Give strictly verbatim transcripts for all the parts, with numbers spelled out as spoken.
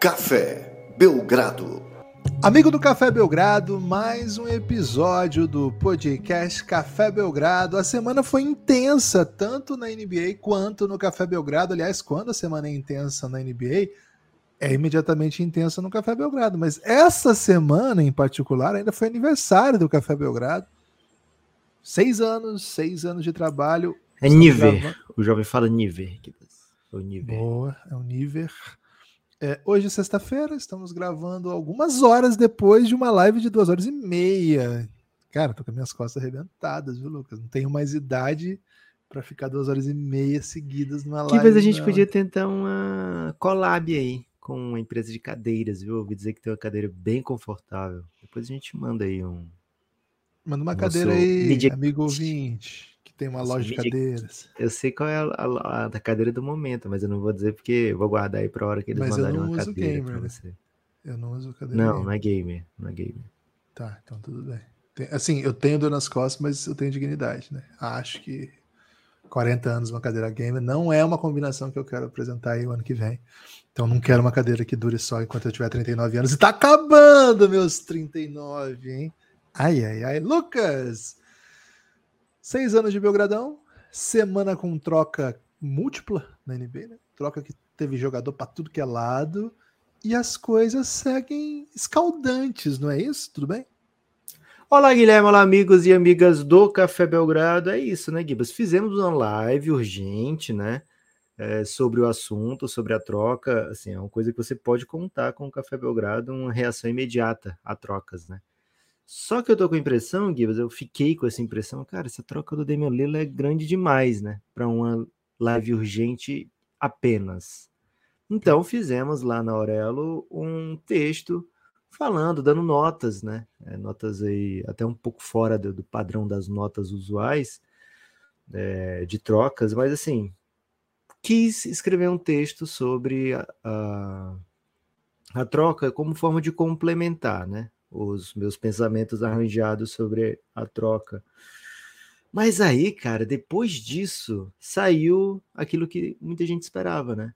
Café Belgrado. Amigo do Café Belgrado, mais um episódio do podcast Café Belgrado. A semana foi intensa, tanto na N B A quanto no Café Belgrado. Aliás, quando a semana é intensa na N B A, é imediatamente intensa no Café Belgrado. Mas essa semana, em particular, ainda foi aniversário do Café Belgrado. Seis anos, seis anos de trabalho. É Niver, o jovem fala Niver. É o Niver. Boa, é o Niver. É, hoje é sexta-feira, estamos gravando algumas horas depois de uma live de duas horas e meia. Cara, tô com as minhas costas arrebentadas, viu, Lucas? Não tenho mais idade pra ficar duas horas e meia seguidas numa live. Que vez a gente não. Podia tentar uma collab aí com uma empresa de cadeiras, viu? Ouvi dizer que tem uma cadeira bem confortável. Depois a gente manda aí um... Manda uma cadeira aí, media... amigo ouvinte, que tem uma loja de cadeiras. Eu sei qual é a, a, a cadeira do momento, mas eu não vou dizer porque eu vou guardar aí pra hora que eles mas mandarem uma cadeira gamer, pra você. Eu não uso cadeira. Não, gamer. não é gamer, não é gamer. Tá, então tudo bem. Tem, assim, eu tenho dor nas costas, mas eu tenho dignidade, né? Acho que quarenta anos uma cadeira gamer não é uma combinação que eu quero apresentar aí o ano que vem. Então não quero uma cadeira que dure só enquanto eu tiver trinta e nove anos. E tá acabando meus trinta e nove, hein? Ai, ai, ai, Lucas! Seis anos de Belgradão, semana com troca múltipla na N B A, né? Troca que teve jogador pra tudo que é lado, e as coisas seguem escaldantes, não é isso? Tudo bem? Olá, Guilherme, olá, amigos e amigas do Café Belgrado. É isso, né, Guibas? Fizemos uma live urgente, né? É, sobre o assunto, sobre a troca, assim, é uma coisa que você pode contar com o Café Belgrado, uma reação imediata a trocas, né? Só que eu tô com a impressão, Guibas, eu fiquei com essa impressão, cara, essa troca do Damian Lillard é grande demais, né? Para uma live urgente apenas. Então fizemos lá na Aurelo um texto falando, dando notas, né? É, notas aí até um pouco fora do, do padrão das notas usuais é, de trocas, mas assim, quis escrever um texto sobre a, a, a troca como forma de complementar, né? Os meus pensamentos arranjados sobre a troca. Mas aí, cara, depois disso, saiu aquilo que muita gente esperava, né?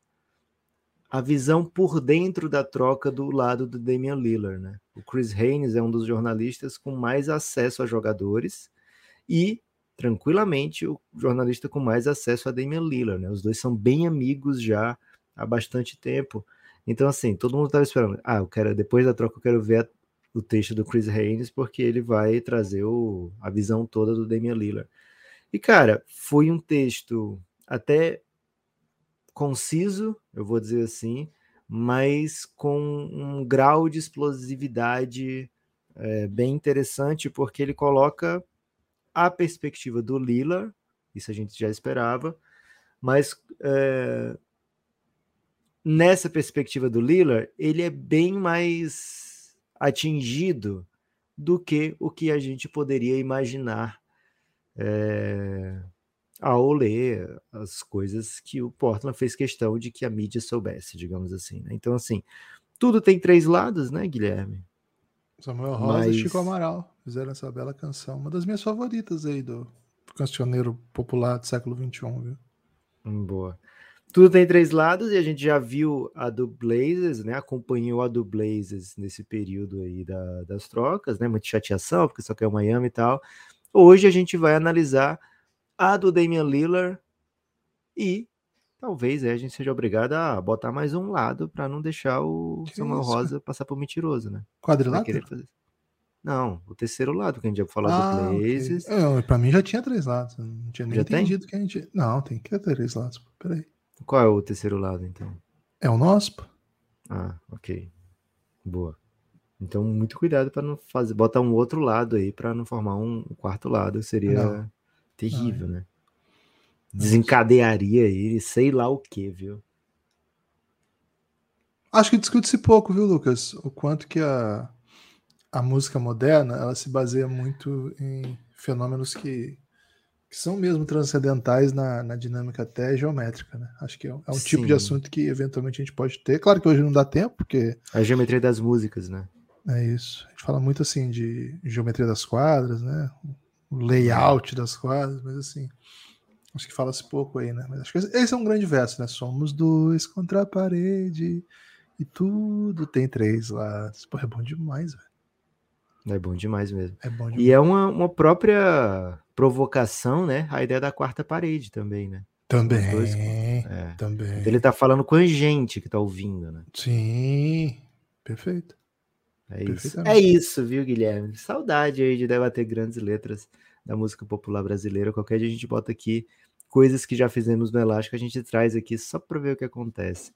A visão por dentro da troca do lado do Damian Lillard, né? O Chris Haynes é um dos jornalistas com mais acesso a jogadores e, tranquilamente, o jornalista com mais acesso a Damian Lillard, né? Os dois são bem amigos já há bastante tempo. Então, assim, todo mundo estava esperando. Ah, eu quero, depois da troca eu quero ver a o texto do Chris Haynes, porque ele vai trazer o, a visão toda do Damian Lillard. E, cara, foi um texto até conciso, eu vou dizer assim, mas com um grau de explosividade é, bem interessante, porque ele coloca a perspectiva do Lillard, isso a gente já esperava, mas... É, nessa perspectiva do Lillard, ele é bem mais... atingido do que o que a gente poderia imaginar é, ao ler as coisas que o Portland fez questão de que a mídia soubesse, digamos assim. Né? Então, assim, tudo tem três lados, né, Guilherme? Samuel Rosa Mas... e Chico Amaral fizeram essa bela canção, uma das minhas favoritas aí do, do cancioneiro popular do século vinte e um, viu? Hum, boa. Tudo tem três lados e a gente já viu a do Blazers, né? Acompanhou a do Blazers nesse período aí da, das trocas, né? Muita chateação, porque só quer o Miami e tal. Hoje a gente vai analisar a do Damian Lillard e talvez aí a gente seja obrigado a botar mais um lado para não deixar o que Samuel isso? Rosa passar por mentiroso, né? Quadrilátero? Fazer... Não, o terceiro lado que a gente já falou ah, do Blazers. Okay. Para mim já tinha três lados, não tinha nem já entendido tem? que a gente... Não, tem que ter três lados, peraí. Qual é o terceiro lado, então? É o nosso, pô. Ah, ok. Boa. Então, muito cuidado para não fazer, botar um outro lado aí para não formar um quarto lado. Seria não. terrível, Ai. né? Desencadearia aí, sei lá o que, viu? Acho que discute-se pouco, viu, Lucas? O quanto que a, a música moderna, ela se baseia muito em fenômenos que... que são mesmo transcendentais na, na dinâmica até geométrica, né? Acho que é um, é um tipo de assunto que eventualmente a gente pode ter. Claro que hoje não dá tempo, porque... A geometria das músicas, né? É isso. A gente fala muito, assim, de geometria das quadras, né? O layout das quadras, mas, assim, acho que fala-se pouco aí, né? Mas acho que esse é um grande verso, né? Somos dois contra a parede E tudo tem três lados. Pô, é bom demais, velho. É bom demais mesmo. É bom demais. E é uma, uma própria provocação, né? A ideia da quarta parede também, né? Também, dois, é. também. Então ele tá falando com a gente que tá ouvindo, né? Sim, perfeito. É isso, é isso, viu, Guilherme? Saudade aí de debater grandes letras da música popular brasileira. Qualquer dia a gente bota aqui coisas que já fizemos no Elástico, a gente traz aqui só para ver o que acontece.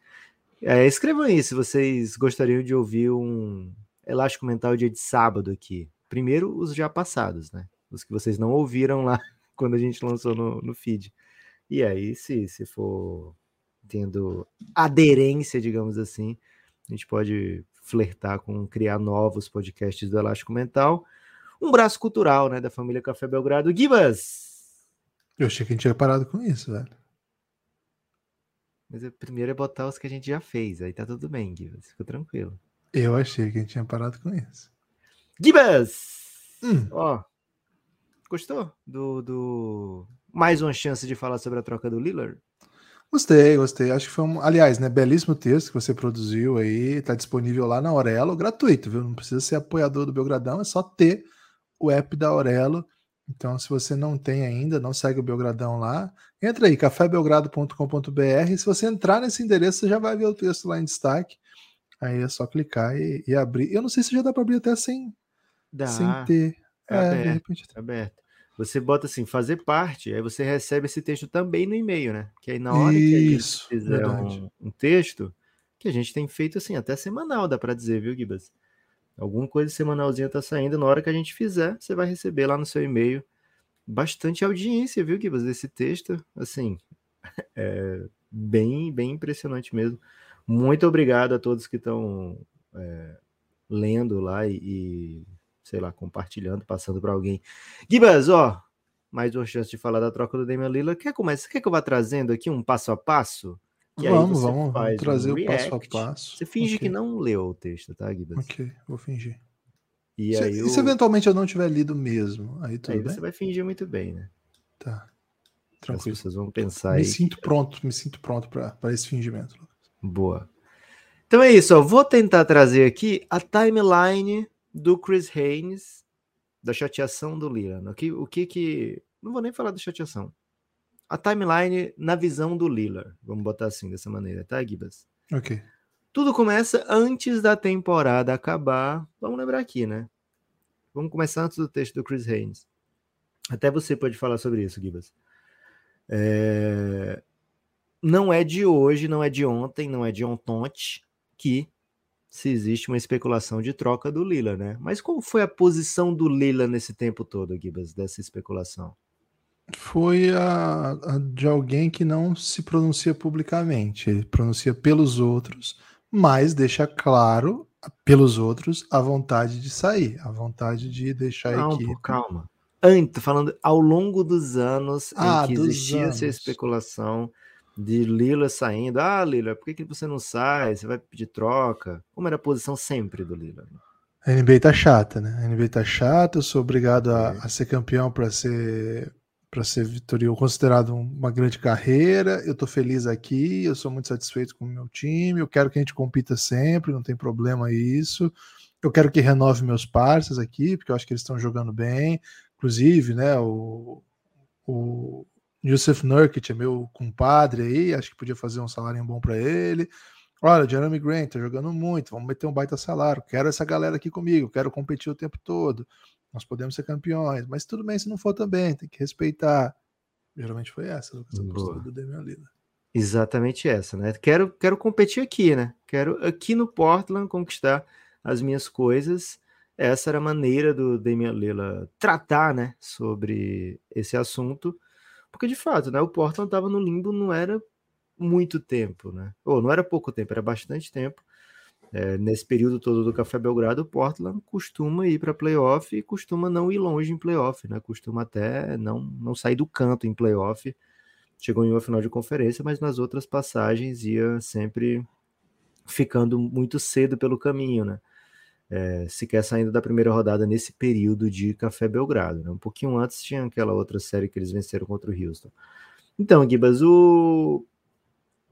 É, escrevam aí se vocês gostariam de ouvir um Elástico Mental dia de sábado aqui. Primeiro, os já passados, né? Os que vocês não ouviram lá quando a gente lançou no, no feed. E aí, se, se for tendo aderência, digamos assim, a gente pode flertar com criar novos podcasts do Elástico Mental. Um braço cultural, né, da família Café Belgrado. Gibas! Eu achei que a gente tinha parado com isso, velho. Mas o primeiro é botar os que a gente já fez, aí tá tudo bem, Gibas, fica tranquilo. Eu achei que a gente tinha parado com isso. Gibas! Hum. Ó, gostou do, do... mais uma chance de falar sobre a troca do Lillard? Gostei, gostei. Acho que foi um... Aliás, né, belíssimo texto que você produziu aí, tá disponível lá na Aurelo, gratuito, viu? Não precisa ser apoiador do Belgradão, é só ter o app da Aurelo. Então, se você não tem ainda, não segue o Belgradão lá, entra aí, café belgrado ponto com ponto b r. Se você entrar nesse endereço, você já vai ver o texto lá em destaque. Aí é só clicar e, e abrir. Eu não sei se já dá para abrir até sem, dá. sem ter. É, é aberto, de repente. É aberto. Você bota assim, fazer parte, aí você recebe esse texto também no e-mail, né? Que aí na hora Isso, que a gente fizer um, um texto, que a gente tem feito assim, até semanal, dá para dizer, viu, Gibas? Alguma coisa semanalzinha tá saindo, na hora que a gente fizer, você vai receber lá no seu e-mail bastante audiência, viu, Gibas? Desse texto, assim, é bem, bem impressionante mesmo. Muito obrigado a todos que estão é, lendo lá e... e... sei lá, compartilhando, passando para alguém. Gibas, ó, mais uma chance de falar da troca do Damian Lillard. Quer, começa, quer que eu vá trazendo aqui um passo a passo? Que vamos, aí você vamos, faz vamos trazer um o passo a passo. Você finge okay. que não leu o texto, tá, Gibas? Ok, vou fingir. E se, aí se, eu... se eventualmente eu não tiver lido mesmo, aí tudo aí bem? Você vai fingir muito bem, né? Tá, tranquilo. As pessoas vão pensar me aí. Me sinto pronto, me sinto pronto para esse fingimento. Boa. Então é isso, ó, vou tentar trazer aqui a timeline do Chris Haynes, da chateação do Lillard. O que, o que que... Não vou nem falar da chateação. A timeline na visão do Lillard. Vamos botar assim, dessa maneira, tá, Gibas? Ok. Tudo começa antes da temporada acabar. Vamos lembrar aqui, né? Vamos começar antes do texto do Chris Haynes. Até você pode falar sobre isso, Gibas. É... Não é de hoje, não é de ontem, não é de ontonte que... se existe uma especulação de troca do Lillard, né? Mas qual foi a posição do Lillard nesse tempo todo, Gibas, dessa especulação? Foi a, a de alguém que não se pronuncia publicamente. Ele pronuncia pelos outros, mas deixa claro, pelos outros, a vontade de sair, a vontade de deixar calma, a equipe. Calma, calma. Tô falando ao longo dos anos ah, em que existia anos. essa especulação... de Lillard saindo. Ah, Lillard, por que, que você não sai? Você vai pedir troca? Como era a posição sempre do Lillard? A N B A tá chata, né? A N B A tá chata, eu sou obrigado a, é. a ser campeão para ser para ser vitorioso, considerado uma grande carreira, eu tô feliz aqui, eu sou muito satisfeito com o meu time, eu quero que a gente compita sempre, não tem problema isso, eu quero que renove meus parceiros aqui, porque eu acho que eles estão jogando bem, inclusive, né, o... o Yusuf Nurkic é meu compadre aí, acho que podia fazer um salário bom para ele. Olha, Jeremy Grant tá jogando muito, vamos meter um baita salário, quero essa galera aqui comigo, quero competir o tempo todo, nós podemos ser campeões, mas tudo bem se não for também, tem que respeitar. Geralmente foi essa, Lucas, a postura do Damian Lillard. Exatamente essa, né? Quero, quero competir aqui, né? Quero aqui no Portland conquistar as minhas coisas. Essa era a maneira do Damian Lillard tratar, né, sobre esse assunto. Porque, de fato, né, o Portland estava no limbo não era muito tempo, né? Ou não era pouco tempo, era bastante tempo. É, nesse período todo do Café Belgrado, o Portland costuma ir para playoff e costuma não ir longe em playoff, né? Costuma até não, não sair do canto em playoff. Chegou em uma final de conferência, mas nas outras passagens ia sempre ficando muito cedo pelo caminho, né? É, sequer saindo da primeira rodada nesse período de Café Belgrado, né? Um pouquinho antes tinha aquela outra série que eles venceram contra o Houston. Então, Gibas, o...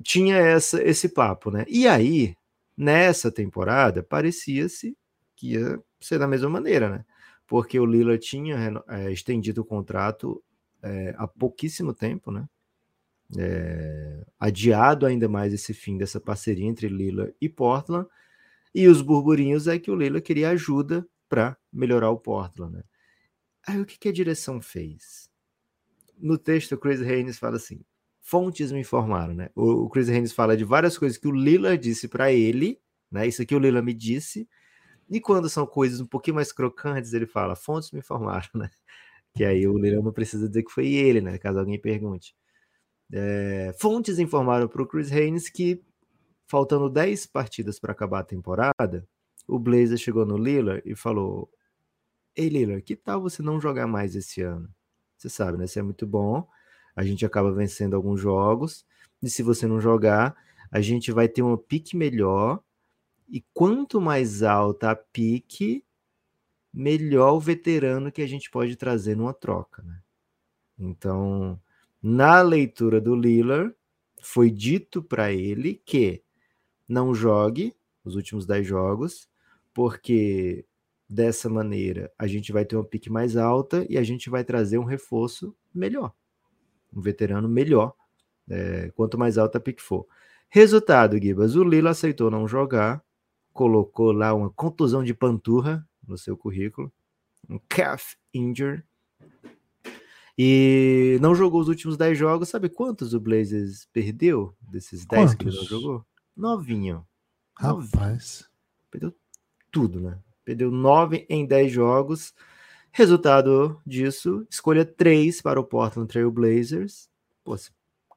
tinha essa, esse papo, né? E aí, Nessa temporada, parecia-se que ia ser da mesma maneira, né? Porque o Lillard tinha é, estendido o contrato é, há pouquíssimo tempo, né? É, adiado ainda mais esse fim dessa parceria entre Lillard e Portland, e os burburinhos é que o Lillard queria ajuda para melhorar o Portland, né? Aí o que, que a direção fez? No texto, o Chris Haynes fala assim, fontes me informaram, né? O, o Chris Haynes fala de várias coisas que o Lillard disse para ele, né? Isso aqui o Lillard me disse. E quando são coisas um pouquinho mais crocantes, ele fala, fontes me informaram, né? Que aí o Lillard não precisa dizer que foi ele, né? Caso alguém pergunte. É, fontes informaram para o Chris Haynes que, faltando dez partidas para acabar a temporada, o Blazer chegou no Lillard e falou, ei, Lillard, que tal você não jogar mais esse ano? Você sabe, né? Você é muito bom, a gente acaba vencendo alguns jogos, e se você não jogar, a gente vai ter uma pique melhor, e quanto mais alta a pique, melhor o veterano que a gente pode trazer numa troca, né? Então, na leitura do Lillard, foi dito para ele que não jogue os últimos dez jogos, porque dessa maneira a gente vai ter uma pique mais alta e a gente vai trazer um reforço melhor, um veterano melhor, é, quanto mais alta a pique for. Resultado, Guibas, o Lillard aceitou não jogar, colocou lá uma contusão de panturra no seu currículo, um calf injury, e não jogou os últimos dez jogos. Sabe quantos o Blazers perdeu desses dez que ele não jogou? Novinho. Rapaz. Perdeu tudo, né? Perdeu nove em dez jogos. Resultado disso, escolha três para o Portland Trail Blazers. Pô,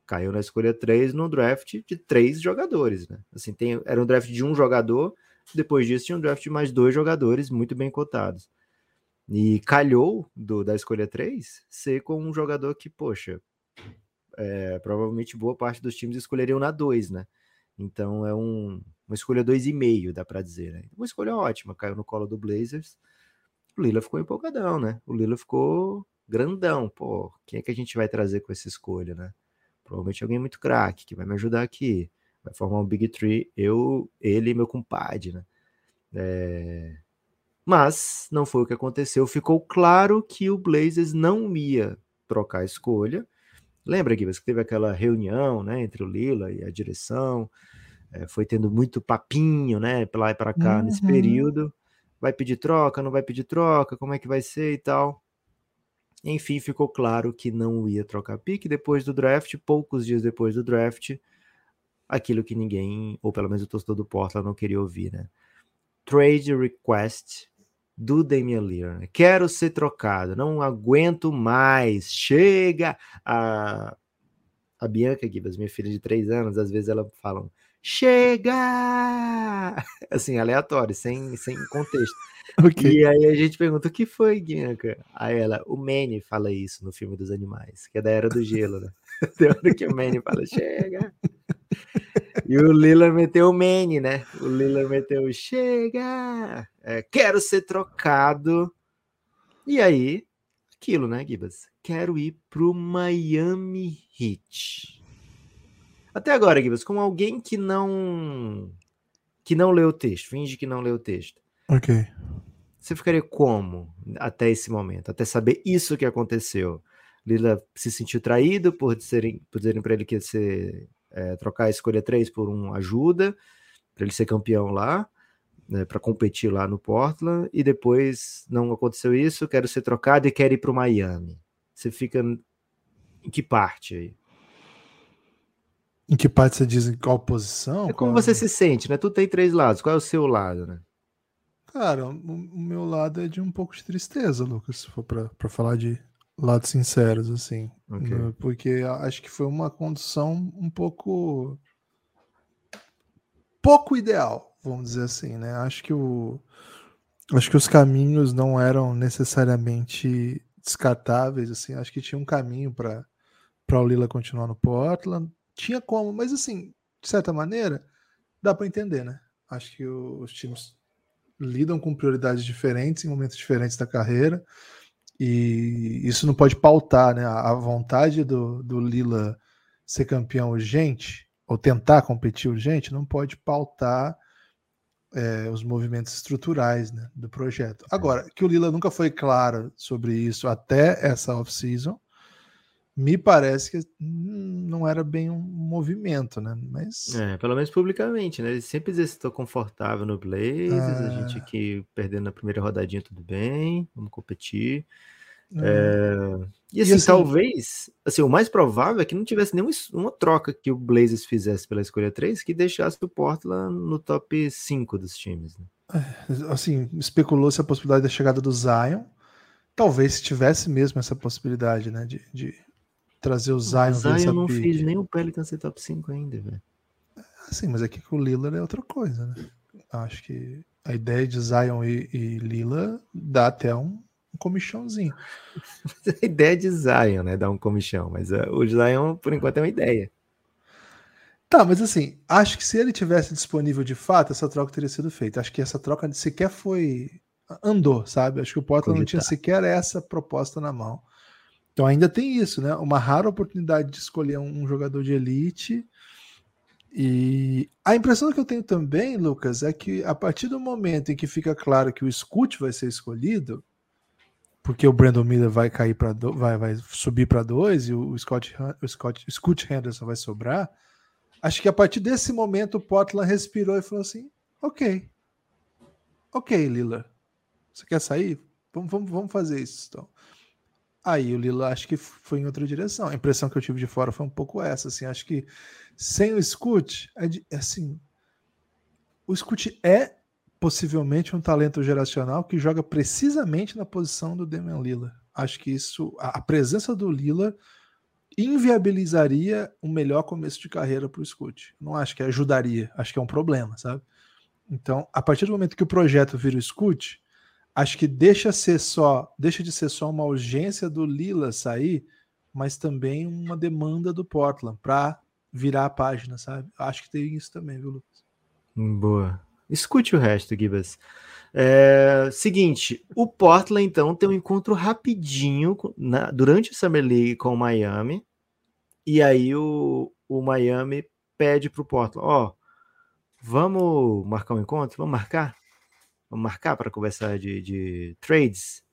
caiu na escolha três no draft de três jogadores, né? Assim, tem, era um draft de um jogador, depois disso tinha um draft de mais dois jogadores muito bem cotados. E calhou do, da escolha três ser com um jogador que, poxa, é, provavelmente boa parte dos times escolheriam na dois, né? Então é um, uma escolha dois e meio, dá pra dizer, né? Uma escolha ótima, caiu no colo do Blazers. O Lillard ficou empolgadão, né? O Lillard ficou grandão. Pô, quem é que a gente vai trazer com essa escolha, né? Provavelmente alguém muito craque, que vai me ajudar aqui. Vai formar um Big Three, eu, ele e meu compadre, né? É... Mas não foi o que aconteceu. Ficou claro que o Blazers não ia trocar a escolha. Lembra, Guibas, que teve aquela reunião, né, entre o Lillard e a direção? É, foi tendo muito papinho, né, pra lá e pra cá, uhum, nesse período. Vai pedir troca, não vai pedir troca, como é que vai ser e tal. Enfim, ficou claro que não ia trocar pique. Depois do draft, poucos dias depois do draft, aquilo que ninguém, ou pelo menos o torcedor do Portland, não queria ouvir, né? Trade request do Damian Lillard, né? Quero ser trocado, não aguento mais, chega. A, a Bianca Guibas, minha filha de três anos, às vezes ela fala, chega, assim, aleatório, sem, sem contexto. Okay. E aí a gente pergunta, o que foi, Bianca? Aí ela, o Manny fala isso no filme dos animais, que é da Era do Gelo, né? Tem hora que o Manny fala, chega. E o Lillard meteu o Manny, né? O Lillard meteu chega, é, quero ser trocado. E aí, aquilo, né, Guibas? Quero ir pro Miami Heat. Até agora, Guibas, como alguém que não que não leu o texto, finge que não leu o texto. Ok. Você ficaria como até esse momento? Até saber isso que aconteceu? Lillard se sentiu traído por dizerem, por dizerem pra ele que ia ser... É, trocar a escolha três por um ajuda para ele ser campeão lá, né, para competir lá no Portland, e depois não aconteceu isso, quero ser trocado e quero ir para o Miami. Você fica em que parte aí? Em que parte você diz, em qual posição? É como qual... você se sente, né? Tu tem três lados, qual é o seu lado, né? Cara, o meu lado é de um pouco de tristeza, Lucas, se for para falar de lados sinceros, assim. Okay. Né? Porque acho que foi uma condição um pouco... pouco ideal, vamos dizer assim, né? Acho que, o... acho que os caminhos não eram necessariamente descartáveis, assim. Acho que tinha um caminho para o Lillard continuar no Portland. Tinha como, mas assim, de certa maneira, dá para entender, né? Acho que o... os times lidam com prioridades diferentes em momentos diferentes da carreira. E isso não pode pautar, né? A vontade do, do Lillard ser campeão urgente, ou tentar competir urgente, não pode pautar é, os movimentos estruturais, né, do projeto. Agora, que o Lila nunca foi claro sobre isso até essa off-season, me parece que não era bem um movimento, né? Mas... É, pelo menos publicamente, né? Ele sempre dizia, estou confortável no Blazers, ah... a gente aqui perdendo na primeira rodadinha, tudo bem, vamos competir. Ah... É... E, assim, e assim, talvez, assim, o mais provável é que não tivesse nenhuma troca que o Blazers fizesse pela escolha três que deixasse o Portland no top cinco dos times, né? Assim, especulou-se a possibilidade da chegada do Zion. Talvez se tivesse mesmo essa possibilidade, né, de... de... trazer o Zion. O Zion não fez nem o Pelicans ser top cinco ainda, velho. Assim, mas é que o Lillard é outra coisa, né? Acho que a ideia de Zion e, e Lillard dá até um, um comichãozinho. A ideia de Zion, né? Dá um comichão, mas uh, o Zion, por enquanto, é uma ideia. Tá, mas assim, acho que se ele tivesse disponível de fato, essa troca teria sido feita. Acho que essa troca sequer foi... andou, sabe? Acho que o Portland não tinha sequer essa proposta na mão. Então ainda tem isso, né? Uma rara oportunidade de escolher um jogador de elite. E a impressão que eu tenho também, Lucas, é que a partir do momento em que fica claro que o Scoot vai ser escolhido, porque o Brandon Miller vai cair para do... vai, vai subir para dois e o Scott, o Scott, o Scoot Henderson vai sobrar, acho que a partir desse momento o Portland respirou e falou assim: ok, ok, Lillard, você quer sair? Vamos, vamos, vamos fazer isso, então. Aí o Lila acho que foi em outra direção. A impressão que eu tive de fora foi um pouco essa, assim, acho que sem o Scoot, é assim, o Scoot é possivelmente um talento geracional que joga precisamente na posição do Damian Lillard. Acho que isso, a presença do Lila inviabilizaria um melhor começo de carreira para o Scoot. Não acho que ajudaria, acho que é um problema, sabe? Então, a partir do momento que o projeto vira o Scoot, acho que deixa, ser só, deixa de ser só uma urgência do Lila sair, mas também uma demanda do Portland para virar a página, sabe? Acho que tem isso também, viu, Lucas? Boa. Escute o resto, Gibas. É, seguinte, o Portland, então, tem um encontro rapidinho na, durante a Summer League com o Miami, e aí o, o Miami pede para o Portland, ó, vamos marcar um encontro? Vamos marcar? Vamos marcar para conversar de, de trades.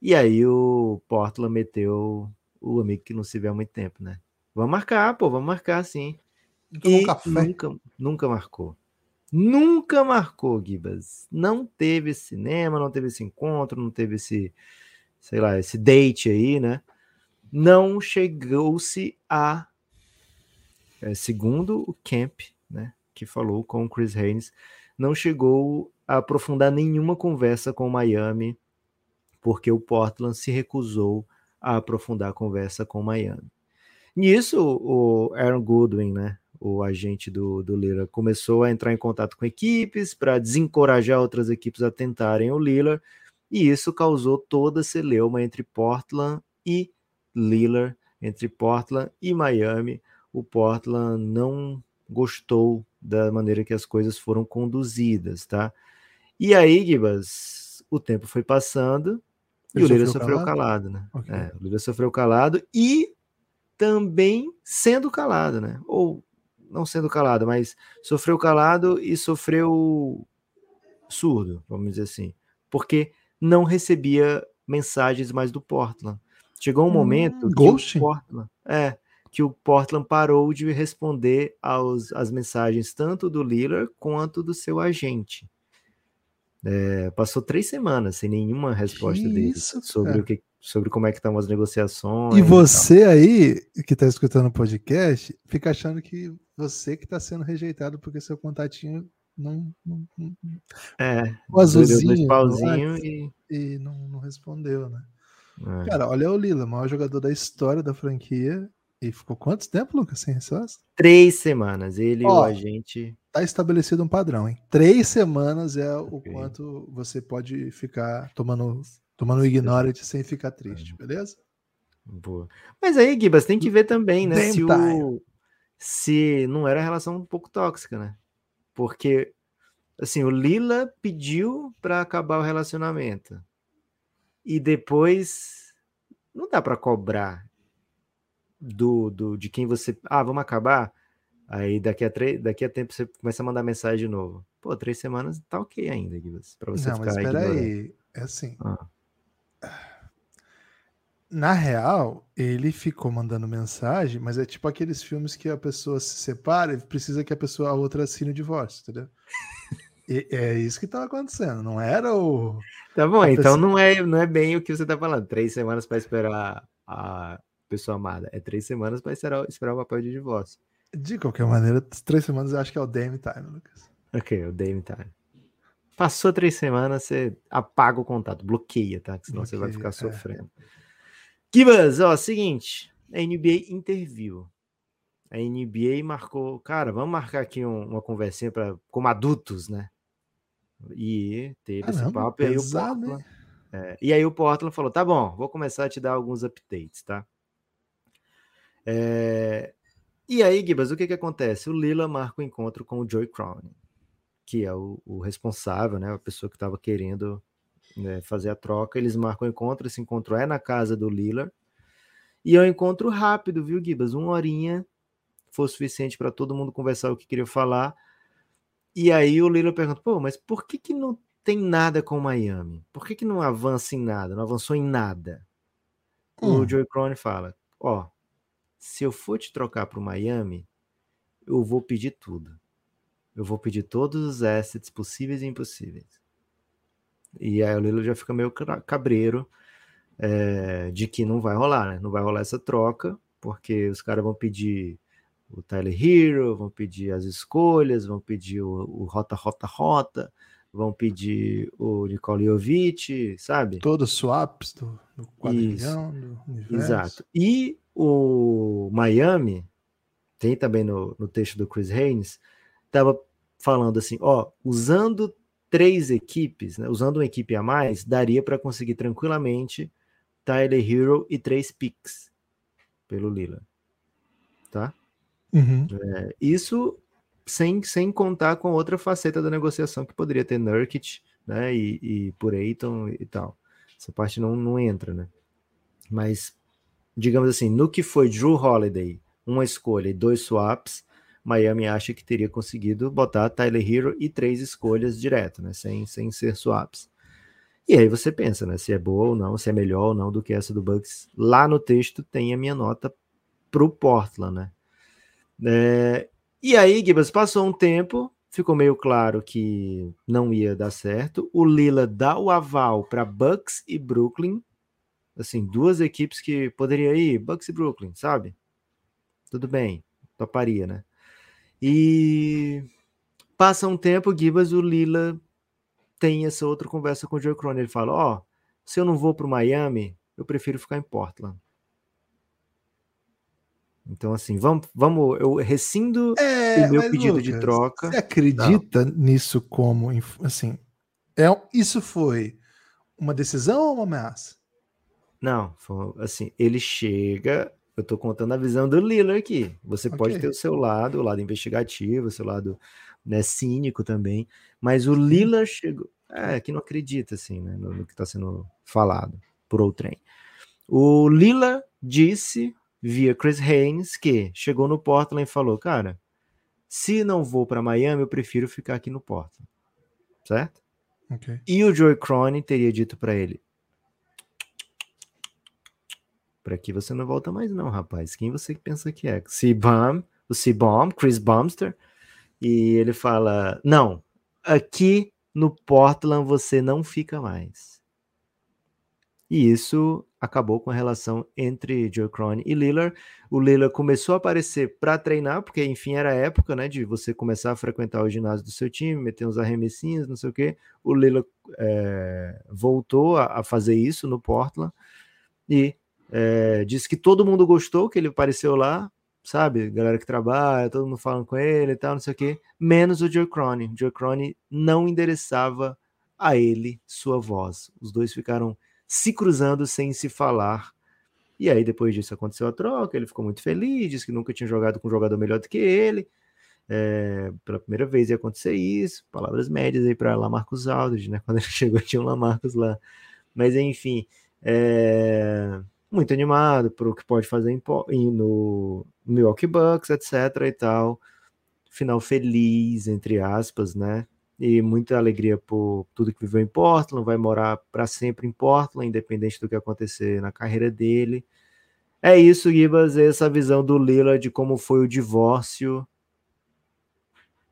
E aí o Portland meteu o amigo que não se vê há muito tempo, né? Vamos marcar, pô, vamos marcar sim. E nunca, nunca marcou. Nunca marcou, Gibas. Não teve esse cinema, não teve esse encontro, não teve esse, sei lá, esse date aí, né? Não chegou-se a, é, segundo o Kemp, né, que falou com o Chris Haynes, não chegou a aprofundar nenhuma conversa com o Miami, porque o Portland se recusou a aprofundar a conversa com o Miami. Nisso, o Aaron Goodwin, né, o agente do, do Lillard, começou a entrar em contato com equipes para desencorajar outras equipes a tentarem o Lillard, e isso causou toda a celeuma entre Portland e Lillard, entre Portland e Miami. O Portland não gostou da maneira que as coisas foram conduzidas, tá? E aí, Gibas, o tempo foi passando e Ele o Lillard sofreu calado, calado né? Okay. É, o Lillard sofreu calado e também sendo calado, né? Ou não sendo calado, mas sofreu calado e sofreu surdo, vamos dizer assim, porque não recebia mensagens mais do Portland. Chegou um hum, momento que o Portland... É, que o Portland parou de responder aos, às mensagens tanto do Lillard quanto do seu agente. É, passou três semanas sem nenhuma resposta que dele isso, sobre, o que, sobre como é que estão as negociações. E você e aí, que está escutando o podcast, fica achando que você que está sendo rejeitado porque seu contatinho não... não, não é, o azulzinho, pauzinho não, e, e não, não respondeu, né? É. Cara, olha o Lillard, o maior jogador da história da franquia. E ficou quanto tempo, Lucas, sem resposta? Três semanas, ele e o agente... Tá estabelecido um padrão, hein? Três semanas é okay. O quanto você pode ficar tomando, tomando ignorante sem ficar triste, beleza? Boa. Mas aí, Gibas, tem que ver também, né? Se, o... se não era relação um pouco tóxica, né? Porque, assim, o Lila pediu pra acabar o relacionamento. E depois não dá pra cobrar... Do, do, de quem você... Ah, vamos acabar? Aí daqui a, três, daqui a tempo você começa a mandar mensagem de novo. Pô, três semanas tá ok ainda, para você não, ficar... Não, mas peraí, é assim... Ah. Na real, ele ficou mandando mensagem, mas é tipo aqueles filmes que a pessoa se separa e precisa que a pessoa, a outra assine o divórcio, entendeu? E é isso que estava acontecendo, não era o... Tá bom, a então pessoa... não, é, não é bem o que você tá falando. Três semanas para esperar a pessoa amada. É três semanas para esperar, esperar o papel de divórcio. De qualquer maneira, três semanas eu acho que é o damn time, Lucas. Ok, o damn time. Passou três semanas, você apaga o contato, bloqueia, tá? Senão bloqueia, você vai ficar sofrendo. É. Gibas, ó, seguinte, a N B A interviu, a N B A marcou, cara, vamos marcar aqui um, uma conversinha pra, como adultos, né, e teve Caramba, esse papo, pesado, e, aí o Portland, né? é, e aí o Portland falou, tá bom, vou começar a te dar alguns updates, tá, é, e aí, Gibas, o que que acontece? O Lila marca o um encontro com o Joe Cronin, que é o, o responsável, né, a pessoa que tava querendo... Né, fazer a troca, eles marcam o encontro, esse encontro é na casa do Lillard, e é um encontro rápido, viu, Gibas? Uma horinha foi suficiente para todo mundo conversar o que queria falar, e aí o Lillard pergunta, pô, mas por que que não tem nada com Miami? Por que que não avança em nada? Não avançou em nada? Hum. O Joe Cronin fala, ó, se eu for te trocar para o Miami, eu vou pedir tudo. Eu vou pedir todos os assets possíveis e impossíveis. E aí o Lillard já fica meio cabreiro é, de que não vai rolar, né? Não vai rolar essa troca, porque os caras vão pedir o Tyler Hero, vão pedir as escolhas, vão pedir o, o Rota, Rota, Rota, vão pedir o Nikola Jovic, sabe? Todos os swaps do, do quadrilhão, do universo. Exato. E o Miami, tem também no, no texto do Chris Haynes, estava falando assim, ó, usando... três equipes, né? Usando uma equipe a mais, daria para conseguir tranquilamente Tyler Hero e três picks pelo Lillard, tá? Uhum. É, isso sem, sem contar com outra faceta da negociação que poderia ter Nurkic, né? E, e por Ayton e tal. Essa parte não, não entra, né? Mas, digamos assim, no que foi Drew Holiday, uma escolha e dois swaps, Miami acha que teria conseguido botar Tyler Hero e três escolhas direto, né? Sem, sem ser swaps. E aí você pensa, né? Se é boa ou não, se é melhor ou não do que essa do Bucks. Lá no texto tem a minha nota pro Portland, né? É... E aí, Gibas, passou um tempo, ficou meio claro que não ia dar certo. O Lillard dá o aval para Bucks e Brooklyn. Assim, duas equipes que poderia ir, Bucks e Brooklyn, sabe? Tudo bem, toparia, né? E passa um tempo, Gibas, o Lila tem essa outra conversa com o Joe Cronin. Ele fala, ó, oh, se eu não vou para o Miami, eu prefiro ficar em Portland. Então, assim, vamos, vamos eu rescindo é, o meu pedido, Lucas, de troca. Você acredita não. nisso como, assim, é, isso foi uma decisão ou uma ameaça? Não, foi, assim, ele chega... Eu tô contando a visão do Lillard aqui. Você okay. pode ter o seu lado, o lado investigativo, o seu lado, né, cínico também, mas o Lillard chegou... É, que não acredita, assim, né, no, no que tá sendo falado por outrem. O Lillard disse, via Chris Haynes, que chegou no Portland e falou, cara, se não vou para Miami, eu prefiro ficar aqui no Portland. Certo? Okay. E o Joe Cronin teria dito para ele, aqui você não volta mais não, rapaz. Quem você pensa que é? C-Bomb, o C-Bomb, Chris Bumster. E ele fala, não, aqui no Portland você não fica mais. E isso acabou com a relação entre Joe Cronin e Lillard. O Lillard começou a aparecer para treinar, porque enfim era a época, né, de você começar a frequentar o ginásio do seu time, meter uns arremessinhos, não sei o quê. O Lillard é, voltou a, a fazer isso no Portland e É, disse que todo mundo gostou que ele apareceu lá, sabe, galera que trabalha, todo mundo falando com ele e tal, não sei o que, menos o Joe Cronin. O Joe Cronin não endereçava a ele sua voz. Os dois ficaram se cruzando sem se falar, e aí depois disso aconteceu a troca, ele ficou muito feliz, disse que nunca tinha jogado com um jogador melhor do que ele, é, pela primeira vez ia acontecer isso, palavras médias aí para Lamarcus Aldridge, né, quando ele chegou tinha um Lamarcus lá, mas enfim, é... muito animado para o que pode fazer em, no Milwaukee Bucks, etcétera e tal. final feliz, entre aspas, né? E muita alegria por tudo que viveu em Portland, vai morar para sempre em Portland, independente do que acontecer na carreira dele. É isso, Gibas, essa visão do Lillard de como foi o divórcio.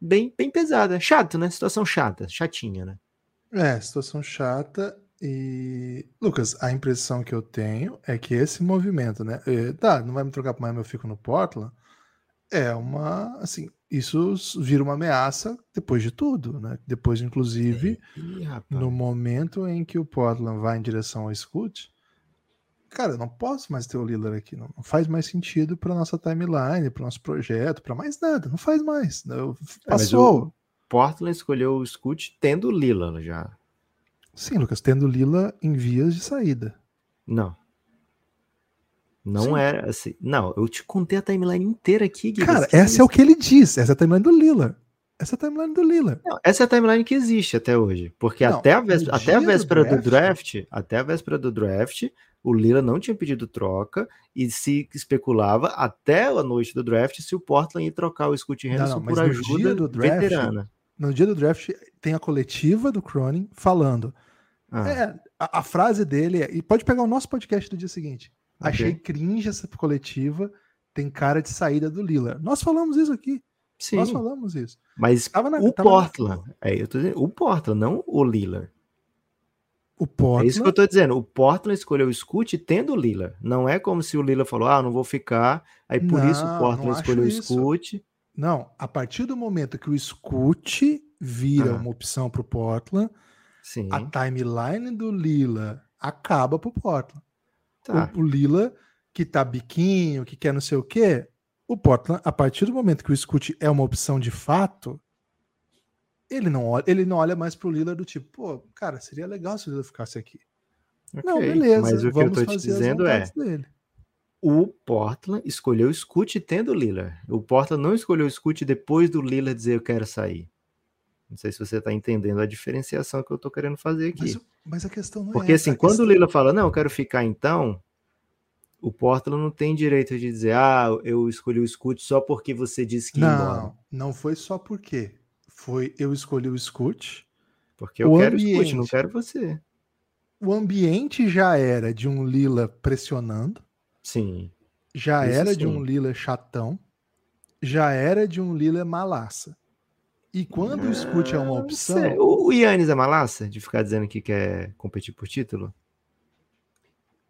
Bem, bem pesada, chato, né? Situação chata, chatinha, né? É, situação chata. E, Lucas, a impressão que eu tenho é que esse movimento, né? E, tá, não vai me trocar para Miami, eu fico no Portland. É uma, assim, isso vira uma ameaça depois de tudo, né? Depois, inclusive, Ih, no momento em que o Portland vai em direção ao Scoot, cara, eu não posso mais ter o Lillard aqui, não, não faz mais sentido para nossa timeline, para nosso projeto, para mais nada, não faz mais. Eu, passou. É, o Portland escolheu o Scoot tendo o Lillard já. Sim, Lucas, tendo Lila em vias de saída. Não. Não Sim. era assim. Não, eu te contei a timeline inteira aqui, Guilherme. Cara, essa existe. É o que ele diz. Essa é a timeline do Lila. Essa é a timeline do Lila. Não, essa é a timeline que existe até hoje. Porque não, até, a véspera, até a véspera do draft, do draft, até a véspera do draft, o Lila não tinha pedido troca e se especulava até a noite do draft se o Portland ia trocar o Scoot Henderson por ajuda do draft, veterana. No dia do draft tem a coletiva do Cronin falando. Ah. É, a, a frase dele é, e pode pegar o nosso podcast do dia seguinte. Okay. Achei cringe essa coletiva, tem cara de saída do Lillard. Nós falamos isso aqui. Sim. Nós falamos isso. Mas tava na, o tava Portland, na... é, eu tô dizendo, o Portland, não o Lillard. O Portland... É isso que eu tô dizendo. O Portland escolheu o Scoot tendo o Lillard. Não é como se o Lillard falou, ah, não vou ficar. Aí por não, isso o Portland escolheu o Scoot. Não, a partir do momento que o Scoot vira ah. uma opção pro Portland, Sim. a timeline do Lila acaba pro Portland. Tá. O, o Lila, que tá biquinho, que quer não sei o quê, o Portland, a partir do momento que o Scoot é uma opção de fato, ele não olha, ele não olha mais pro Lila do tipo, pô, cara, seria legal se o Lila ficasse aqui. Okay, não, beleza, mas o que eu tô te dizendo é... dele. O Portland escolheu o Scoot tendo o Lillard. O Portland não escolheu o Scoot depois do Lillard dizer eu quero sair. Não sei se você está entendendo a diferenciação que eu estou querendo fazer aqui. Mas, mas a questão não Porque, é essa. Porque assim, quando questão... o Lillard fala, não, eu quero ficar então, o Portland não tem direito de dizer, ah, eu escolhi o Scoot só porque você disse que não, ia embora. Não, não foi só porque. Foi eu escolhi o Scoot. Porque eu o quero ambiente... o Scoot, não quero você. O ambiente já era de um Lillard pressionando. Sim. Já Isso era sim. de um Lila chatão, já era de um Lila malaça. E quando ah, o Scoot é uma opção... Sei. O Giannis é malaça? De ficar dizendo que quer competir por título?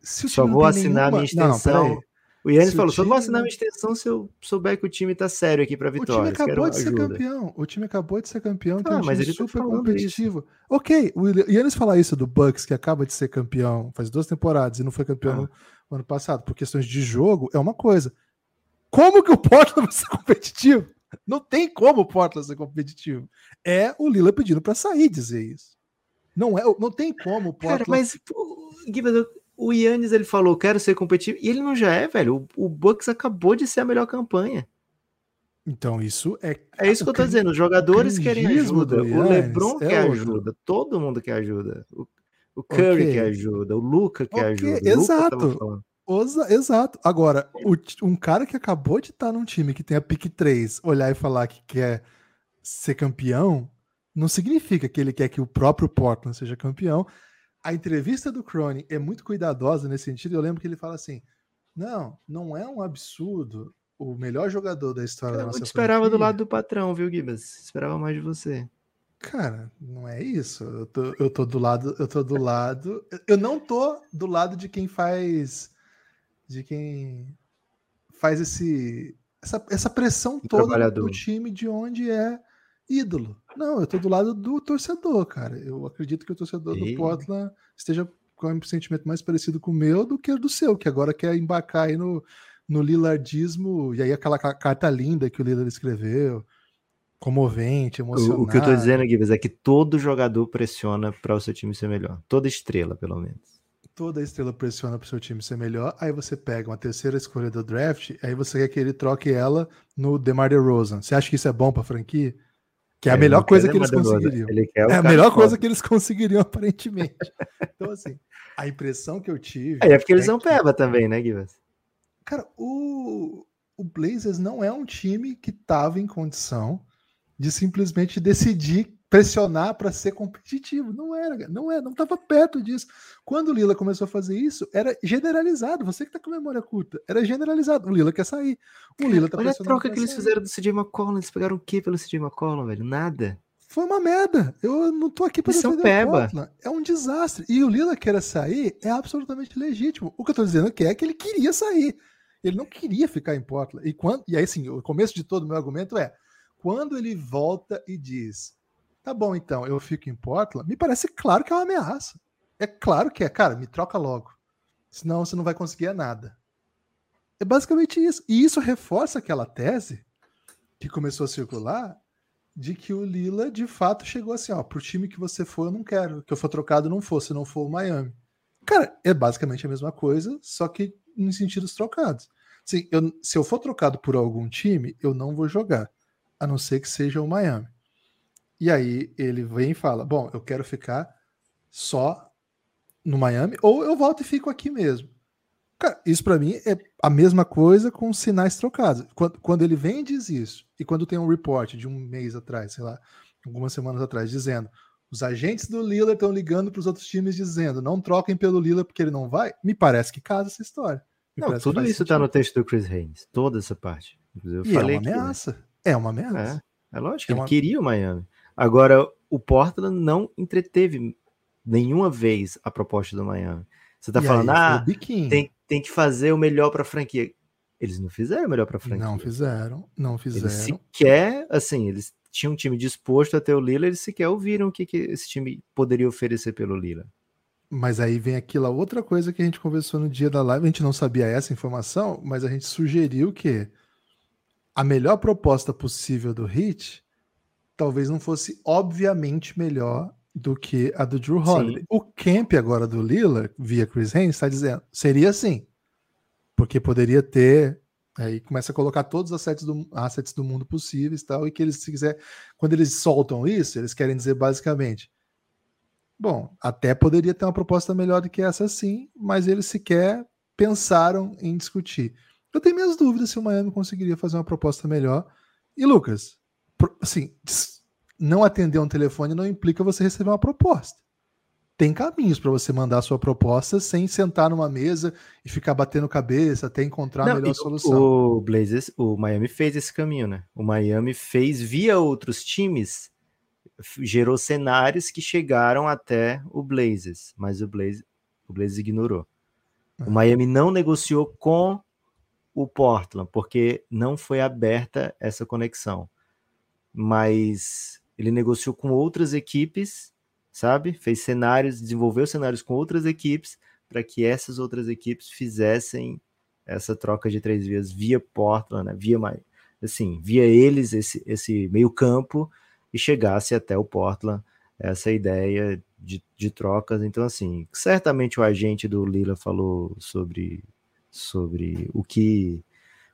Se o só vou assinar nenhuma... minha extensão. Não, o Giannis falou, o time... só vou assinar minha extensão se eu souber que o time tá sério aqui pra vitória. O time acabou de ajuda. ser campeão. O time acabou de ser campeão, ah, tem um mas time ele super tá competitivo. Isso. Ok, o Giannis falar isso do Bucks, que acaba de ser campeão faz duas temporadas e não foi campeão... Ah. ano passado, por questões de jogo, é uma coisa. Como que o Portland vai ser competitivo? Não tem como o Portland ser competitivo. É o Lila pedindo para sair dizer isso. Não é, não tem como o Portland... Cara, mas o, o Giannis, ele falou, quero ser competitivo, e ele não já é, velho. O, o Bucks acabou de ser a melhor campanha. Então isso é... É isso que eu tô dizendo, os jogadores querem ajuda, o LeBron quer ajuda, todo mundo quer ajuda. O O Curry okay. que ajuda, o Luka que okay. ajuda. Exato. Oza, exato. Agora, o, um cara que acabou de estar num time que tem a pick três, olhar e falar que quer ser campeão, não significa que ele quer que o próprio Portland seja campeão. A entrevista do Cronin é muito cuidadosa nesse sentido. Eu lembro que ele fala assim, não, não é um absurdo o melhor jogador da história eu da nossa Eu te esperava franquia. Do lado do patrão, viu, Gibas? Esperava mais de você. Cara, não é isso. Eu tô, eu tô do lado, eu tô do lado. Eu não tô do lado de quem faz, de quem faz esse, essa, essa pressão toda do time de onde é ídolo. Não, eu tô do lado do torcedor, cara. Eu acredito que o torcedor e... do Portland esteja com um sentimento mais parecido com o meu do que o do seu, que agora quer embarcar aí no, no Lillardismo, e aí aquela carta linda que o Lillard escreveu. Comovente, emocionante. O que eu tô dizendo, Guilherme, é que todo jogador pressiona para o seu time ser melhor. Toda estrela, pelo menos. Toda estrela pressiona para o seu time ser melhor. Aí você pega uma terceira escolha do draft, aí você quer que ele troque ela no DeMar DeRozan. Você acha que isso é bom para a franquia? Que é a melhor coisa que eles conseguiriam. É a melhor coisa que eles conseguiriam, aparentemente. Então, assim, a impressão que eu tive... É, é porque eles são peba também, né, Guilherme? Cara, o... o Blazers não é um time que estava em condição de simplesmente decidir pressionar para ser competitivo. Não era, não era, não estava perto disso. Quando o Lila começou a fazer isso, era generalizado. Você que está com memória curta, era generalizado. O Lila quer sair. O Lila tá Olha a troca que eles sair. fizeram do C J McCollum. Eles pegaram o que pelo C J McCollum, velho? Nada. Foi uma merda. Eu não tô aqui para defender o Portland. É um desastre. E o Lila queira sair é absolutamente legítimo. O que eu tô dizendo aqui é que ele queria sair. Ele não queria ficar em Portland. E, quando, e aí, sim, o começo de todo o meu argumento é quando ele volta e diz tá bom, então, eu fico em Portland, me parece claro que é uma ameaça. É claro que é. Cara, me troca logo. Senão você não vai conseguir nada. É basicamente isso. E isso reforça aquela tese que começou a circular de que o Lila, de fato, chegou assim, ó, pro time que você for, eu não quero. Que eu for trocado, não for. Se não for o Miami. Cara, é basicamente a mesma coisa, só que em sentidos trocados. Assim, eu, se eu for trocado por algum time, eu não vou jogar. A não ser que seja o Miami. E aí ele vem e fala, bom, eu quero ficar só no Miami, ou eu volto e fico aqui mesmo. Cara, isso pra mim é a mesma coisa com sinais trocados. Quando, quando ele vem e diz isso, e quando tem um report de um mês atrás, sei lá, algumas semanas atrás, dizendo, os agentes do Lillard estão ligando pros outros times dizendo, não troquem pelo Lillard porque ele não vai, me parece que casa essa história. Me não, tudo isso sentido. Tá no texto do Chris Haynes, toda essa parte. Eu e falei é, uma ameaça, aqui, né? é uma ameaça. É uma ameaça. É lógico, é uma... ele queria o Miami. Agora, o Portland não entreteve nenhuma vez a proposta do Miami. Você tá e falando, aí, ah, tem, tem que fazer o melhor pra franquia. Eles não fizeram o melhor pra franquia. Não fizeram, não fizeram. Eles sequer, assim, eles tinham um time disposto até o Lillard, eles sequer ouviram o que, que esse time poderia oferecer pelo Lillard. Mas aí vem aquela outra coisa que a gente conversou no dia da live, a gente não sabia essa informação, mas a gente sugeriu que a melhor proposta possível do Heat talvez não fosse obviamente melhor do que a do Drew Holiday. Sim. O camp agora do Lillard, via Chris Haynes, está dizendo, seria assim, porque poderia ter, aí começa a colocar todos os assets do, assets do mundo possíveis e tal, e que eles, se quiser, quando eles soltam isso, eles querem dizer basicamente, bom, até poderia ter uma proposta melhor do que essa sim, mas eles sequer pensaram em discutir. Eu tenho minhas dúvidas se o Miami conseguiria fazer uma proposta melhor. E Lucas, assim, não atender um telefone não implica você receber uma proposta. Tem caminhos para você mandar a sua proposta sem sentar numa mesa e ficar batendo cabeça até encontrar não, a melhor solução. O Blazers, o Miami fez esse caminho, né? O Miami fez via outros times, gerou cenários que chegaram até o Blazers, mas o Blazers, o Blazers ignorou. É. O Miami não negociou com o Portland, porque não foi aberta essa conexão. Mas ele negociou com outras equipes, sabe? Fez cenários, desenvolveu cenários com outras equipes para que essas outras equipes fizessem essa troca de três vias via Portland, né? via, assim, via eles, esse, esse meio campo, e chegasse até o Portland essa ideia de, de trocas. Então, assim, certamente o agente do Lila falou sobre... sobre o que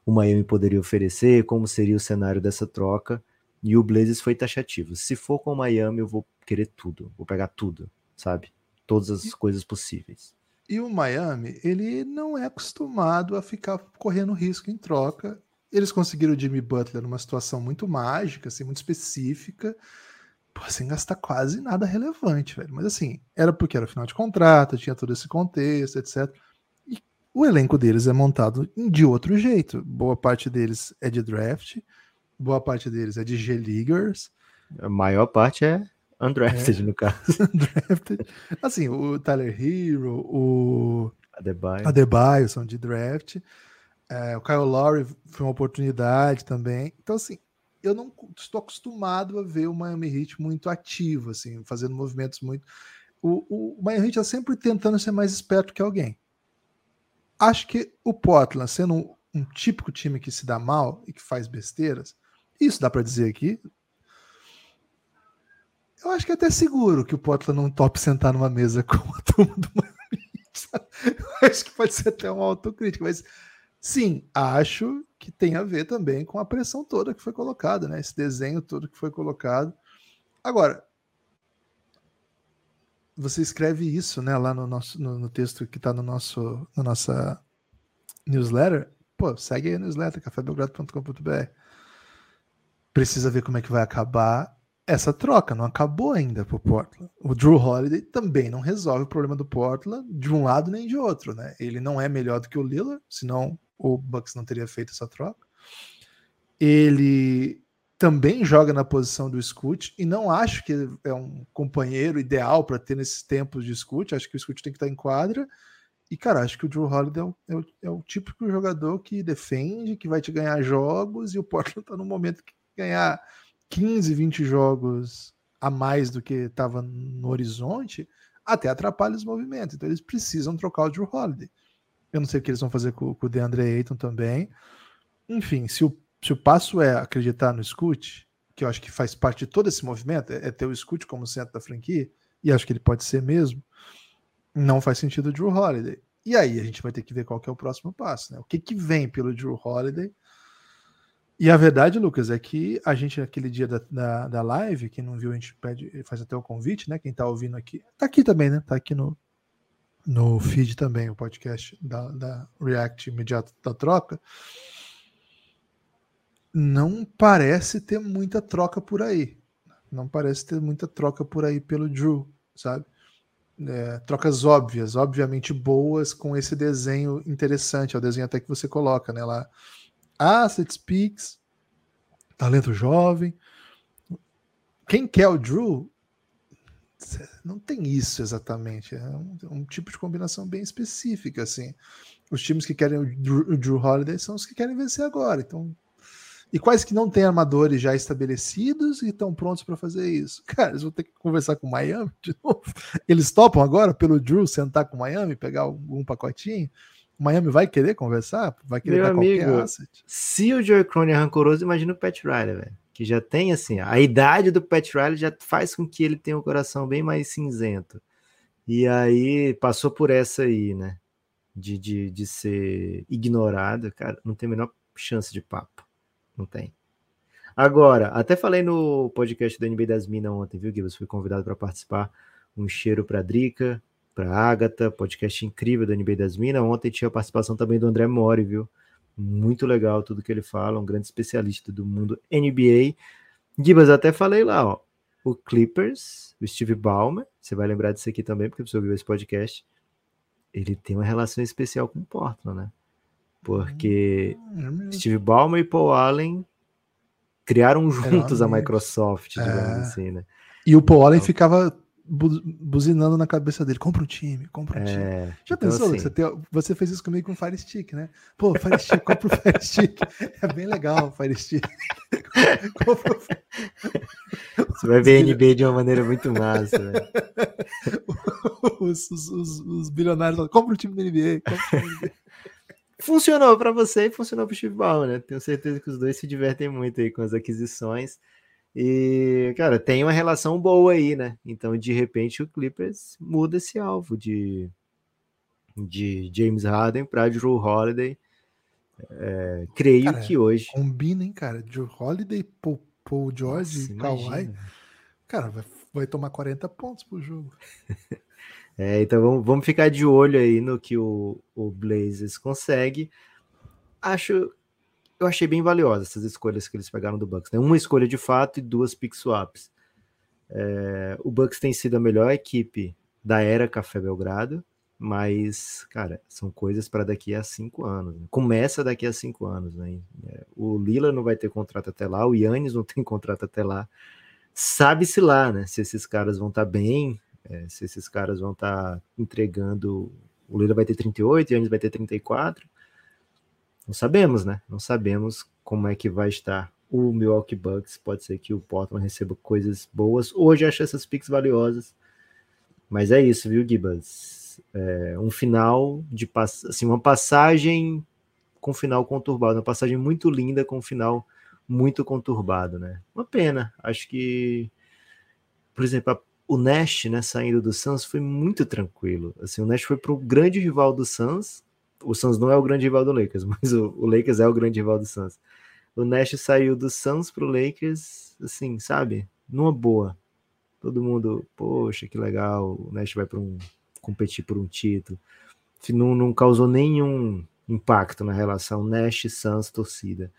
o Miami poderia oferecer, como seria o cenário dessa troca, e o Blazers foi taxativo. Se for com o Miami, eu vou querer tudo, vou pegar tudo, sabe? Todas as e, coisas possíveis. E o Miami, ele não é acostumado a ficar correndo risco em troca. Eles conseguiram o Jimmy Butler numa situação muito mágica, assim, muito específica, pô, sem gastar quase nada relevante, velho. Mas assim, era porque era final de contrato, tinha todo esse contexto, etcétera. O elenco deles é montado de outro jeito. Boa parte deles é de draft, boa parte deles é de G-Leaguers. A maior parte é undrafted, é. no caso. Undrafted. Assim, o Tyler Hero, o Adebayo, Adebayo são de draft. É, o Kyle Lowry foi uma oportunidade também. Então, assim, eu não estou acostumado a ver o Miami Heat muito ativo, assim, fazendo movimentos muito... O, o Miami Heat está sempre tentando ser mais esperto que alguém. Acho que o Portland, sendo um, um típico time que se dá mal e que faz besteiras, isso dá para dizer aqui, eu acho que é até seguro que o Portland não tope sentar numa mesa com a turma do Miami. Eu acho que pode ser até uma autocrítica, mas sim, acho que tem a ver também com a pressão toda que foi colocada, né? Esse desenho todo que foi colocado. Agora, você escreve isso, né, lá no, nosso, no, no texto que está no nosso, na nossa newsletter. pô, segue aí a newsletter, café belgrado ponto com ponto b r. Precisa ver como é que vai acabar essa troca. Não acabou ainda pro Portland. O Drew Holiday também não resolve o problema do Portland de um lado nem de outro, né? Ele não é melhor do que o Lillard, senão o Bucks não teria feito essa troca. Ele também joga na posição do Scoot e não acho que é um companheiro ideal para ter nesses tempos de Scoot. Acho que o Scoot tem que estar em quadra. E, cara, acho que o Drew Holiday é o, é o, é o típico jogador que defende, que vai te ganhar jogos, e o Portland tá num momento que ganhar quinze, vinte jogos a mais do que estava no horizonte, até atrapalha os movimentos. Então eles precisam trocar o Drew Holiday. Eu não sei o que eles vão fazer com, com o DeAndre Ayton também. Enfim, se o, se o passo é acreditar no Scoot, que eu acho que faz parte de todo esse movimento, é, é ter o Scoot como centro da franquia, e acho que ele pode ser mesmo, não faz sentido o Drew Holiday. E aí a gente vai ter que ver qual que é o próximo passo, né? O que que vem pelo Drew Holiday? E a verdade, Lucas, é que a gente, naquele dia da, da, da live, quem não viu, a gente pede, faz até o convite, né? Quem tá ouvindo aqui, tá aqui também, né? Tá aqui no, no feed também, o podcast da, da React imediato da troca. Não parece ter muita troca por aí. Não parece ter muita troca por aí pelo Drew, sabe? É, trocas óbvias, obviamente boas, com esse desenho interessante, é o desenho até que você coloca, né, lá, assets, picks, talento jovem. Quem quer o Drew não tem isso exatamente, é um, um tipo de combinação bem específica, assim. Os times que querem o Drew, o Drew Holiday são os que querem vencer agora, então. E quais que não têm armadores já estabelecidos e estão prontos para fazer isso? Cara, eles vão ter que conversar com o Miami de novo. Eles topam agora pelo Drew sentar com o Miami, pegar um pacotinho? O Miami vai querer conversar? Vai querer Meu dar amigo, qualquer asset? Se o Joe Cronin é rancoroso, imagina o Pat Riley, velho. Que já tem, assim, a idade do Pat Riley já faz com que ele tenha um coração bem mais cinzento. E aí, passou por essa aí, né? De, de, de ser ignorado, cara, não tem a menor chance de papo. Não tem. Agora, até falei no podcast do N B A das Minas ontem, viu, Guilherme? Fui convidado para participar. Um cheiro para a Drica, para a Agatha, podcast incrível do N B A das Minas. Ontem tinha a participação também do André Mori, viu? Muito legal tudo que ele fala, um grande especialista do mundo N B A. Guibas, até falei lá, ó, o Clippers, o Steve Ballmer, você vai lembrar disso aqui também, porque você ouviu esse podcast, ele tem uma relação especial com o Portland, né? Porque é Steve Ballmer e Paul Allen criaram juntos é a Microsoft, digamos é. assim, né? E o Paul Allen então, ficava bu- buzinando na cabeça dele, compra um time, compra um é, time. Já então, pensou, assim, você, tem, você fez isso comigo com o Fire Stick, né? Pô, Fire Stick, compra o Fire Stick. É bem legal o Fire Stick. Você vai ver a N B A de uma maneira muito massa, né? os, os, os, os bilionários falam, compra o time da N B A, compra o time da N B A. Funcionou para você e funcionou para o Steve Ballmer, né? Tenho certeza que os dois se divertem muito aí com as aquisições. E, cara, tem uma relação boa aí, né? Então, de repente, o Clippers muda esse alvo de, de James Harden para Drew Holiday. É, creio cara, que hoje... Combina, hein, cara? Drew Holiday, Paul, Paul George, Kawhi. Cara, vai, vai tomar quarenta pontos pro jogo. É, então vamos, vamos ficar de olho aí no que o, o Blazers consegue. Acho, eu achei bem valiosa essas escolhas que eles pegaram do Bucks, né? Uma escolha de fato e duas pick swaps. É, o Bucks tem sido a melhor equipe da era Café Belgrado, mas, cara, são coisas para daqui a cinco anos. Né? Começa daqui a cinco anos, né? O Lillard não vai ter contrato até lá, o Giannis não tem contrato até lá. Sabe-se lá, né? Se esses caras vão estar bem... É, se esses caras vão estar tá entregando, o Lillard vai ter trinta e oito e o Giannis vai ter trinta e quatro, não sabemos, né? Não sabemos como é que vai estar o Milwaukee Bucks. Pode ser que o Portland receba coisas boas. Hoje eu achei essas picks valiosas, mas é isso, viu, Gibas? É, um final de pass... assim, uma passagem com final conturbado, uma passagem muito linda com final muito conturbado, né? Uma pena. Acho que, por exemplo, a o Nash, né, saindo do Suns, foi muito tranquilo. Assim, o Nash foi para o grande rival do Suns. O Suns não é o grande rival do Lakers, mas o, o Lakers é o grande rival do Suns. O Nash saiu do Suns para o Lakers, assim, sabe? Numa boa. Todo mundo, poxa, que legal. O Nash vai para um, competir por um título. Não, não causou nenhum impacto na relação Nash, Suns, torcida.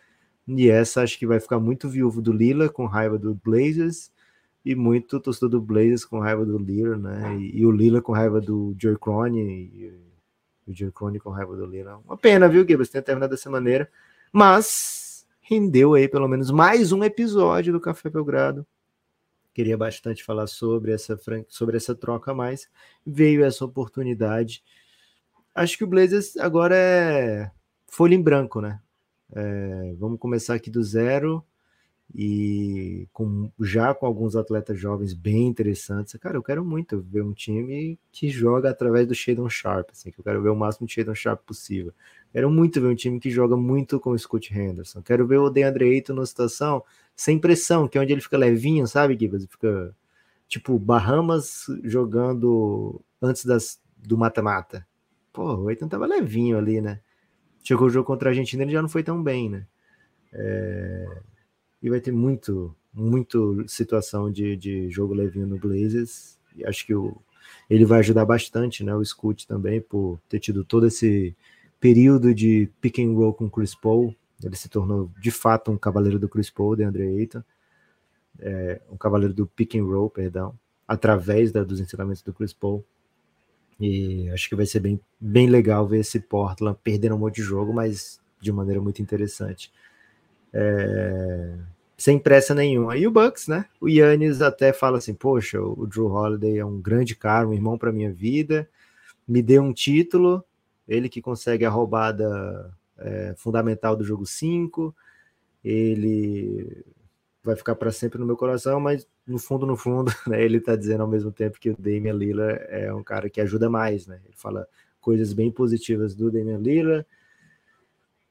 E essa acho que vai ficar muito viúvo do Lila, com raiva do Blazers, e muito torcedor do Blazers com raiva do Lila, né? E, e o Lila com raiva do Joe Crone, e, e o Joe Crone com raiva do Lila. Uma pena, viu, Gibbs? Tenha terminado dessa maneira, mas rendeu aí pelo menos mais um episódio do Café Belgrado. Queria bastante falar sobre essa, sobre essa troca, mas veio essa oportunidade. Acho que o Blazers agora é folha em branco, né? É, vamos começar aqui do zero e com, já com alguns atletas jovens bem interessantes. Cara, eu quero muito ver um time que joga através do Shedon Sharpe, assim, que eu quero ver o máximo de Shedon Sharpe possível. Quero muito ver um time que joga muito com o Scott Henderson. Quero ver o DeAndre Ayton numa situação sem pressão, que é onde ele fica levinho, sabe, Gibbs? Fica tipo Bahamas jogando antes das, do mata-mata. Pô, o Ayton tava levinho ali, né? Chegou o jogo contra a Argentina, ele já não foi tão bem, né? É... E vai ter muito, muito situação de, de jogo levinho no Blazers. E acho que o... ele vai ajudar bastante, né? O Scoot também, por ter tido todo esse período de pick and roll com o Chris Paul. Ele se tornou, de fato, um cavaleiro do Chris Paul, DeAndre Ayton. É... Um cavaleiro do pick and roll, perdão. Através da, dos ensinamentos do Chris Paul. E acho que vai ser bem, bem legal ver esse Portland perdendo um monte de jogo, mas de maneira muito interessante. É... Sem pressa nenhuma. E o Bucks, né? O Giannis até fala assim, poxa, o Drew Holiday é um grande cara, um irmão para minha vida, me deu um título, ele que consegue a roubada é, fundamental do jogo cinco, ele vai ficar para sempre no meu coração, mas no fundo, no fundo, né, ele está dizendo ao mesmo tempo que o Damian Lillard é um cara que ajuda mais, né? Ele fala coisas bem positivas do Damian Lillard,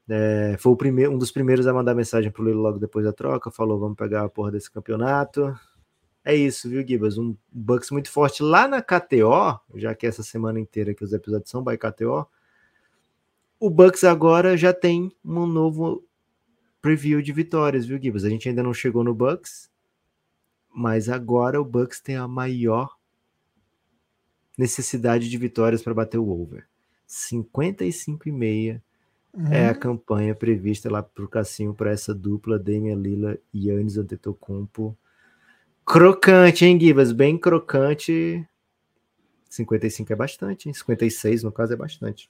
é, foi o primeiro, um dos primeiros a mandar mensagem pro Lillard logo depois da troca, falou, vamos pegar a porra desse campeonato. É isso, viu, Gibbs? Um Bucks muito forte lá na K T O, já que essa semana inteira que os episódios são by K T O, o Bucks agora já tem um novo preview de vitórias, viu, Gibbs? A gente ainda não chegou no Bucks, mas agora o Bucks tem a maior necessidade de vitórias para bater o over. cinquenta e cinco e meia uhum. é a campanha prevista lá para o Cassinho para essa dupla Damian Lillard e Giannis Antetokounmpo. Crocante, hein, Gibbs? Bem crocante. cinquenta e cinco é bastante, hein? cinquenta e seis, no caso, é bastante.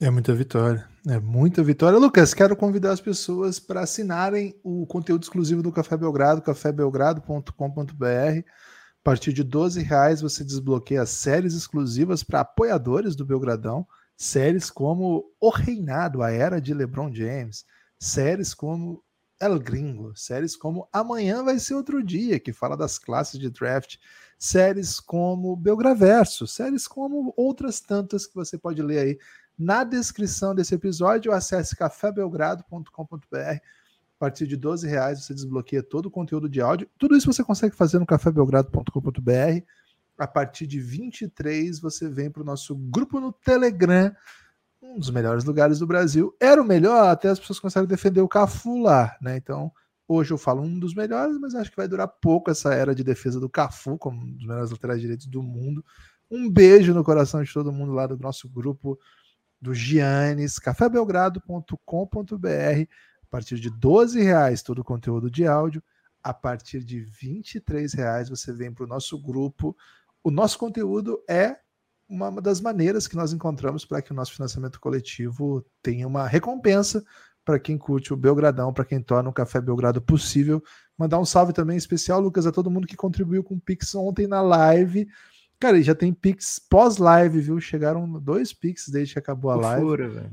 É muita vitória, é muita vitória. Lucas, quero convidar as pessoas para assinarem o conteúdo exclusivo do Café Belgrado, café belgrado ponto com ponto b r. A partir de doze reais você desbloqueia séries exclusivas para apoiadores do Belgradão, séries como O Reinado, a Era de LeBron James, séries como El Gringo, séries como Amanhã Vai Ser Outro Dia, que fala das classes de draft, séries como Belgraverso, séries como outras tantas que você pode ler aí na descrição desse episódio. Acesse café belgrado ponto com ponto b r. A partir de doze reais você desbloqueia todo o conteúdo de áudio. Tudo isso você consegue fazer no café belgrado ponto com ponto b r. A partir de vinte e três você vem para o nosso grupo no Telegram, um dos melhores lugares do Brasil. Era o melhor, até as pessoas conseguem defender o Cafu lá, né? Então, hoje eu falo um dos melhores, mas acho que vai durar pouco essa era de defesa do Cafu, como um dos melhores laterais direitos do mundo. Um beijo no coração de todo mundo lá do nosso grupo do Giannis, café belgrado ponto com ponto b r, a partir de doze reais todo o conteúdo de áudio, a partir de vinte e três reais você vem para o nosso grupo. O nosso conteúdo é uma das maneiras que nós encontramos para que o nosso financiamento coletivo tenha uma recompensa para quem curte o Belgradão, para quem torna o Café Belgrado possível. Mandar um salve também especial, Lucas, a todo mundo que contribuiu com o Pix ontem na live. Cara, já tem Pix pós-live, viu? Chegaram dois Pix desde que acabou a live. Fura, velho.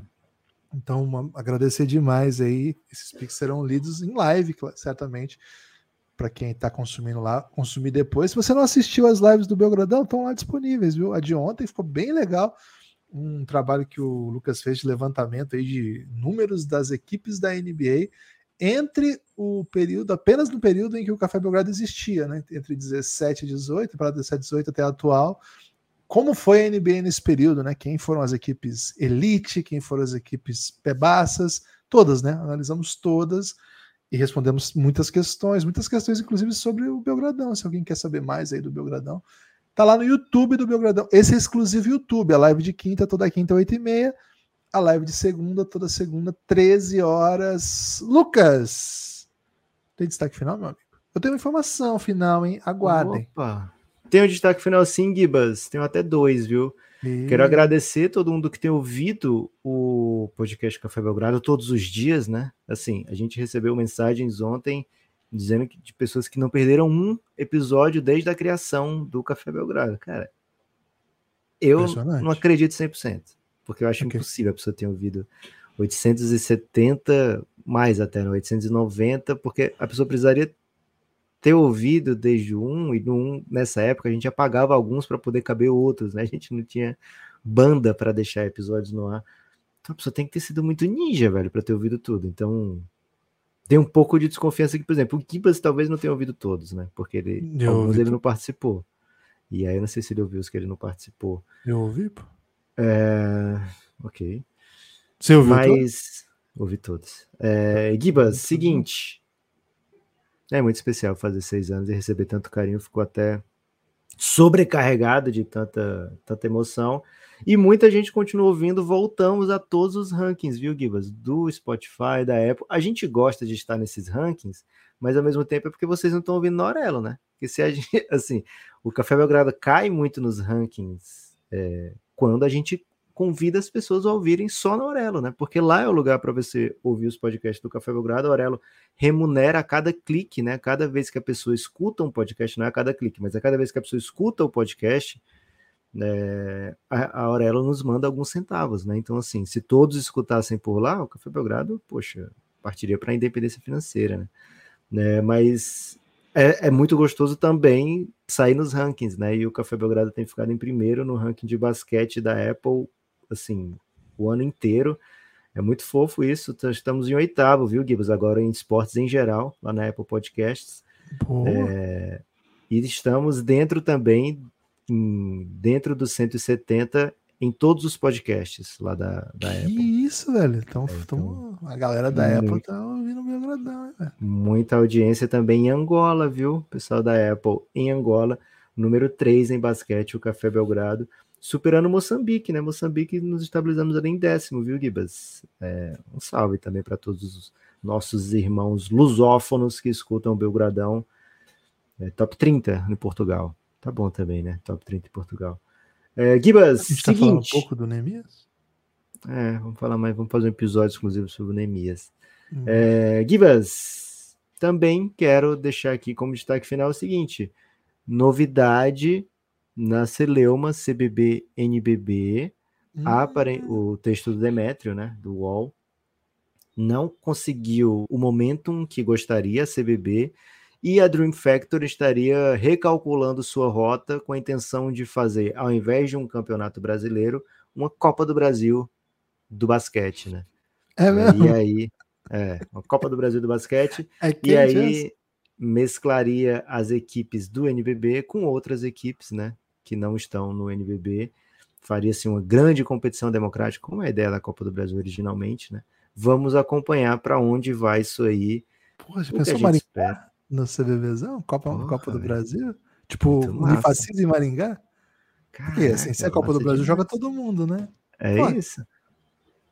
Então, uma, agradecer demais aí. Esses Pix serão lidos em live, certamente, para quem está consumindo lá, consumir depois. Se você não assistiu as lives do Belgradão, estão lá disponíveis, viu? A de ontem ficou bem legal. Um trabalho que o Lucas fez de levantamento aí de números das equipes da N B A entre o período, apenas no período em que o Café Belgrado existia, né? Entre dezessete e dezoito, para dezessete e dezoito até a atual. Como foi a N B A nesse período, né? Quem foram as equipes elite, quem foram as equipes pebaças, todas, né? Analisamos todas e respondemos muitas questões, muitas questões inclusive sobre o Belgradão. Se alguém quer saber mais aí do Belgradão, tá lá no YouTube do Belgradão. Esse é exclusivo YouTube, a live de quinta, toda quinta, oito e meia. a live de segunda, toda segunda, treze horas. Lucas, tem destaque final, meu amigo? Eu tenho uma informação final, hein? Aguardem. Opa. Tem um destaque final sim, Gibas. Tenho até dois, viu? E... Quero agradecer a todo mundo que tem ouvido o podcast Café Belgrado todos os dias, né? Assim, a gente recebeu mensagens ontem dizendo que de pessoas que não perderam um episódio desde a criação do Café Belgrado. Cara, eu não acredito cem por cento, porque eu acho okay. impossível a pessoa ter ouvido oitocentos e setenta, mais até, não, oitocentos e noventa, porque a pessoa precisaria ter ouvido desde o um, e no um, nessa época, a gente apagava alguns para poder caber outros, né? A gente não tinha banda para deixar episódios no ar. Então a pessoa tem que ter sido muito ninja, velho, para ter ouvido tudo. Então... tem um pouco de desconfiança que, por exemplo, o Gibas talvez não tenha ouvido todos, né? Porque ele, eu alguns ouvi, ele não participou. E aí eu não sei se ele ouviu os que ele não participou. Eu ouvi, pô. É... Ok. Você ouviu Mas... todos? Ouvi todos. É... Gibas, seguinte. É muito especial fazer seis anos e receber tanto carinho. Ficou até sobrecarregado de tanta, tanta emoção. E muita gente continua ouvindo. Voltamos a todos os rankings, viu, Gibas? Do Spotify, da Apple. A gente gosta de estar nesses rankings, mas ao mesmo tempo é porque vocês não estão ouvindo na Orelo, né? Porque se a gente, assim, o Café Belgrado cai muito nos rankings é, quando a gente convida as pessoas a ouvirem só na Orelo, né? Porque lá é o lugar para você ouvir os podcasts do Café Belgrado. A Orelo remunera a cada clique, né? Cada vez que a pessoa escuta um podcast, não é a cada clique, mas a cada vez que a pessoa escuta o podcast, é, a, a Aurelo nos manda alguns centavos, né? Então, assim, se todos escutassem por lá, o Café Belgrado, poxa, partiria para a independência financeira, né? né? Mas é, é muito gostoso também sair nos rankings, né? E o Café Belgrado tem ficado em primeiro no ranking de basquete da Apple, assim, o ano inteiro. É muito fofo isso. Estamos em oitavo, viu, Gibas? Agora em esportes em geral, lá na Apple Podcasts. É, e estamos dentro também. Em, dentro dos cento e setenta em todos os podcasts lá da, da que Apple. Que isso, velho. Então, é, então a galera da muito, Apple tá ouvindo meu agradão, velho. Muita audiência também em Angola, viu? Pessoal da Apple em Angola, número três em basquete, o Café Belgrado, superando Moçambique, né? Moçambique nos estabilizamos ali em décimo, viu, Gibas? É, um salve também para todos os nossos irmãos lusófonos que escutam o Belgradão. É, top trinta em Portugal. Tá bom também, né? Top trinta em Portugal. É, Gibas, seguinte... Tá falando um pouco do Neemias? É, vamos falar mais, vamos fazer um episódio exclusivo sobre o Neemias. Hum. É, Gibas, também quero deixar aqui como destaque final o seguinte, novidade na Celeuma C B B N B B, hum. apare... o texto do Demétrio, né? Do U O L, não conseguiu o momentum que gostaria a C B B, e a Dream Factory estaria recalculando sua rota com a intenção de fazer, ao invés de um campeonato brasileiro, uma Copa do Brasil do basquete, né? É mesmo? E aí, é, uma Copa do Brasil do basquete, é e aí mesclaria as equipes do N B B com outras equipes, né, que não estão no N B B. Faria-se uma grande competição democrática, como é a ideia da Copa do Brasil originalmente, né? Vamos acompanhar para onde vai isso aí. Pô, já pensou, Maringá? No C B B zão? Copa, oh, Copa do Brasil? Tipo, Unifacisa e Maringá? Caraca, e assim, se é a Copa do Brasil, joga todo mundo, né? É Pô, isso.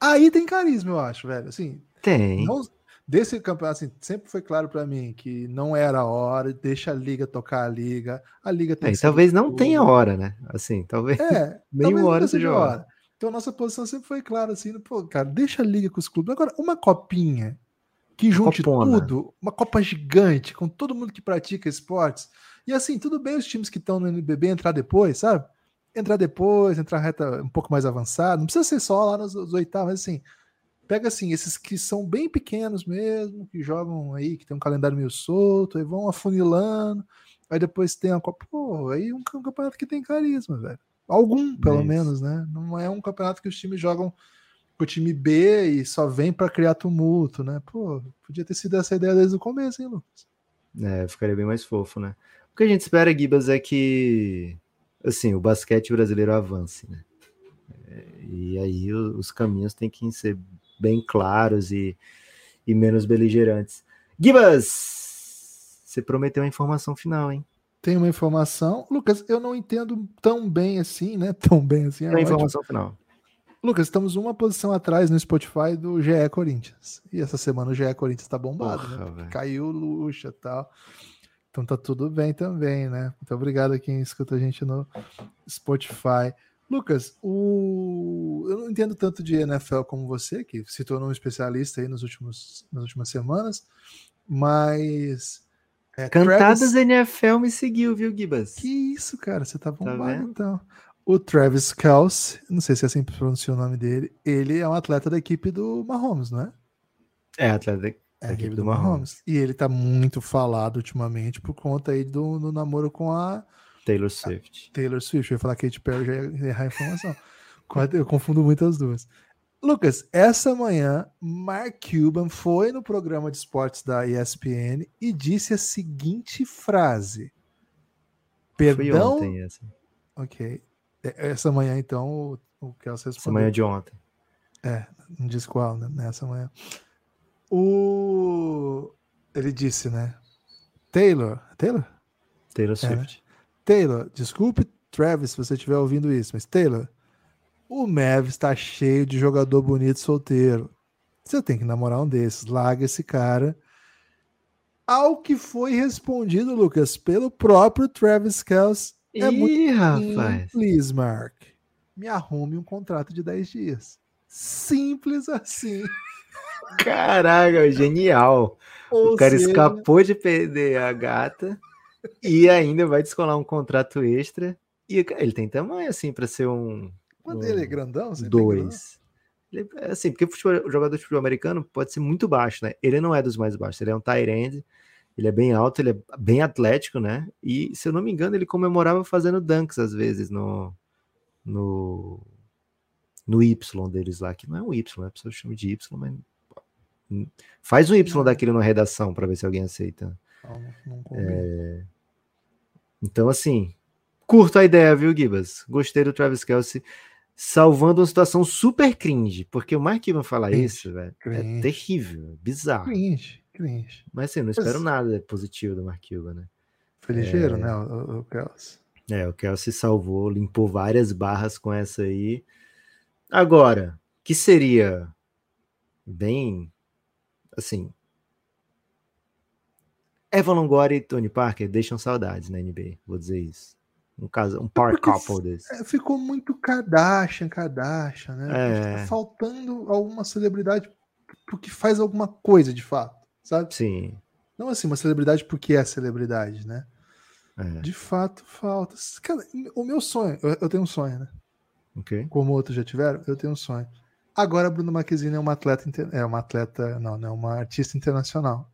Aí tem carisma, eu acho, velho. Assim, tem. Não, desse campeonato, assim, sempre foi claro pra mim que não era a hora, deixa a liga tocar a liga. A liga tem é, que talvez não tudo. Tenha hora, né? Assim, talvez. É, meio talvez hora seja hora. hora. Então a nossa posição sempre foi clara, assim, pô, cara, deixa a liga com os clubes. Agora, uma copinha. Que junte Copona. Tudo, uma Copa gigante, com todo mundo que pratica esportes. E assim, tudo bem os times que estão no N B B entrar depois, sabe? Entrar depois, entrar reta um pouco mais avançada. Não precisa ser só lá nos, nos oitavos, mas assim, pega assim, esses que são bem pequenos mesmo, que jogam aí, que tem um calendário meio solto, aí vão afunilando, aí depois tem a Copa. Pô, aí um, um campeonato que tem carisma, velho. Algum, pelo mas... menos, né? Não é um campeonato que os times jogam o time B e só vem para criar tumulto, né? Pô, podia ter sido essa ideia desde o começo, hein, Lucas? É, ficaria bem mais fofo, né? O que a gente espera, Gibas, é que assim, o basquete brasileiro avance, né? E aí os caminhos têm que ser bem claros e, e menos beligerantes. Gibas, você prometeu a informação final, hein? Tem uma informação. Lucas, eu não entendo tão bem assim, né? Tão bem assim. É a informação final. Lucas, estamos uma posição atrás no Spotify do G E Corinthians. E essa semana o G E Corinthians tá bombado, porra, né? Caiu o Lucha e tal. Então tá tudo bem também, né? Muito obrigado a quem escuta a gente no Spotify. Lucas, o... eu não entendo tanto de N F L como você, que se tornou um especialista aí nos últimos, nas últimas semanas, mas... É, Cantadas Travis... N F L me seguiu, viu, Gibas? Que isso, cara, você tá bombado, tá então. O Travis Kelce, não sei se é assim que pronuncia o nome dele, ele é um atleta da equipe do Mahomes, não é? É, atleta da, é da equipe, equipe do, do Mahomes. Mahomes. E ele tá muito falado ultimamente por conta aí do, do namoro com a... Taylor Swift. Taylor Swift, eu ia falar Katy Perry, já ia errar a informação. Eu confundo muito as duas. Lucas, essa manhã, Mark Cuban foi no programa de esportes da E S P N e disse a seguinte frase. Perdão... Foi ontem essa. Ok. Essa manhã, então, o Kelce respondeu. Essa manhã de ontem. É, não diz qual, né? Nessa manhã. O... Ele disse, né? Taylor... Taylor? Taylor Swift. É, né? Taylor, desculpe, Travis, se você estiver ouvindo isso, mas Taylor, o Mav está cheio de jogador bonito solteiro. Você tem que namorar um desses, larga esse cara. Ao que foi respondido, Lucas, pelo próprio Travis Kelce. É ih, muito rapaz. Simples, Mark. Me arrume um contrato de dez dias. Simples assim. Caraca, genial. Ou o cara seja... escapou de perder a gata. E ainda vai descolar um contrato extra. E ele tem tamanho, assim, para ser um... Quando um, ele é grandão? Você dois. Ele, assim, porque futebol, o jogador de futebol americano pode ser muito baixo, né? Ele não é dos mais baixos. Ele é um tight end. Ele é bem alto, ele é bem atlético, né? E, se eu não me engano, ele comemorava fazendo dunks, às vezes, no... No, no Y deles lá. Que não é um Y, né? A pessoa chama de Y, mas... Faz um Y daquele na redação para ver se alguém aceita. Não, não é... Então, assim, curto a ideia, viu, Gibas? Gostei do Travis Kelce salvando uma situação super cringe, porque o Mark Cuban falar cringe, isso, velho, é terrível, bizarro. Cringe, cringe. Mas, assim, não espero Mas... nada positivo do Mark Cuban, né? Foi ligeiro, é... né, o, o Kelce? É, o Kelce salvou, limpou várias barras com essa aí. Agora, que seria bem, assim... Evan Longoria e Tony Parker deixam saudades na N B A, vou dizer isso. Um, caso, um power couple desse. Ficou muito Kardashian, Kardashian, né? É. Tá faltando alguma celebridade porque faz alguma coisa de fato, sabe? Sim. Não assim, uma celebridade porque é celebridade, né? É. De fato, falta. Cara, o meu sonho, eu tenho um sonho, né? Okay. Como outros já tiveram, eu tenho um sonho. Agora, Bruna Marquezine é uma atleta, é uma atleta, não, não é uma artista internacional.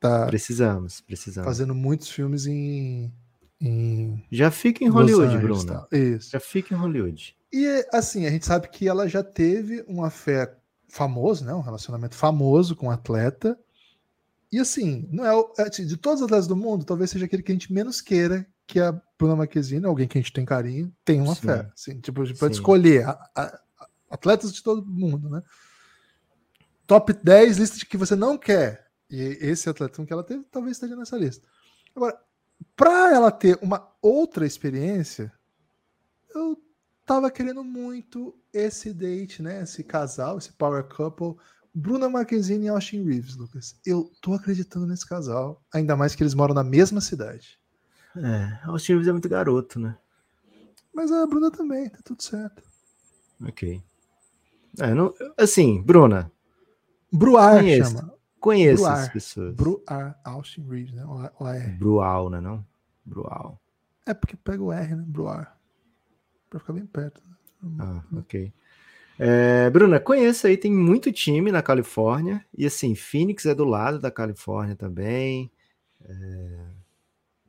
Tá precisamos, precisamos. Fazendo muitos filmes em... em já fica em Hollywood, Bruno. Isso. Já fica em Hollywood. E, assim, a gente sabe que ela já teve uma fé famosa, né? Um relacionamento famoso com um atleta. E, assim, não é o, de todos os atletas do mundo, talvez seja aquele que a gente menos queira que a Bruna Marquezine, alguém que a gente tem carinho, tenha uma Sim. fé. Assim, tipo, a gente pode escolher a, a, a, atletas de todo mundo, né? Top dez, lista de que você não quer. E esse atleta que ela teve talvez esteja nessa lista. Agora, para ela ter uma outra experiência, eu tava querendo muito esse date, né? Esse casal, esse power couple, Bruna Marquezine e Austin Reeves, Lucas. Eu tô acreditando nesse casal, ainda mais que eles moram na mesma cidade. É, Austin Reeves é muito garoto, né? Mas a Bruna também, tá tudo certo. Ok. É, não, assim, Bruna. Bruar chama. Conheço Bruar, as pessoas. Bruar, Austin Reeves, né? O, o R. Brual, né? Não? Brual. É porque pega o R, né? Bruar. Pra ficar bem perto. Né? Ah, ok. É, Bruna, conheço aí, tem muito time na Califórnia. E assim, Phoenix é do lado da Califórnia também. É...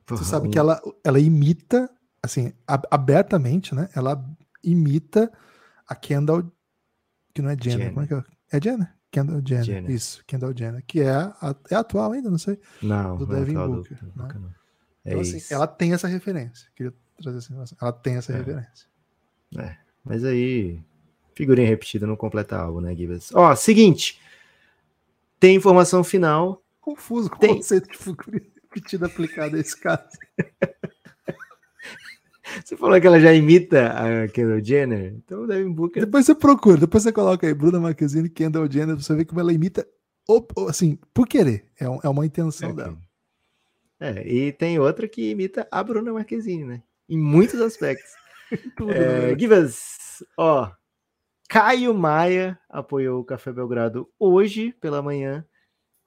Porra, você sabe um... que ela, ela imita, assim, abertamente, né? Ela imita a Kendall, que não é Jenner. Jenner. Como é que é? É Jenner? Kendall Jenner, Jenner, isso, Kendall Jenner, que é, a, é atual ainda, não sei, não, do não Devin é Booker. Do, né? Não. É então, assim, ela tem essa referência, queria trazer essa informação, ela tem essa é. referência. É, mas aí, figurinha repetida não completa algo, né, Gibbs? Ó, oh, seguinte, tem informação final. Confuso com o conceito de figurinha repetida aplicada a esse caso. Você falou que ela já imita a Kendall Jenner? Então o Devin Booker... Depois você procura, depois você coloca aí Bruna Marquezine, Kendall Jenner, você vê como ela imita, assim, por querer. É uma intenção é, dela. É, e tem outra que imita a Bruna Marquezine, né? Em muitos aspectos. é, give us... Ó, Caio Maia apoiou o Café Belgrado hoje pela manhã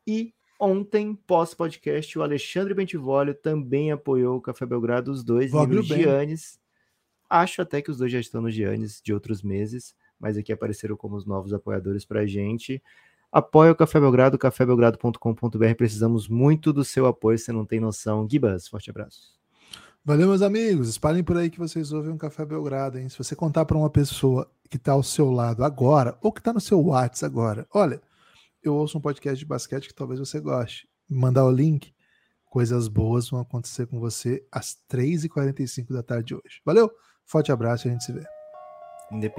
e... Ontem, pós-podcast, o Alexandre Bentivolio também apoiou o Café Belgrado, os dois, Vogel e no Giannis. Acho até que os dois já estão no Giannis de outros meses, mas aqui apareceram como os novos apoiadores pra gente. Apoia o Café Belgrado, café belgrado ponto com ponto b r. Precisamos muito do seu apoio, você não tem noção. Gibas, forte abraço. Valeu, meus amigos. Espalhem por aí que vocês ouvem um Café Belgrado, hein? Se você contar para uma pessoa que tá ao seu lado agora, ou que tá no seu WhatsApp agora, olha... eu ouço um podcast de basquete que talvez você goste. Mandar o link, coisas boas vão acontecer com você às três e quarenta e cinco da tarde de hoje. Valeu, forte abraço e a gente se vê.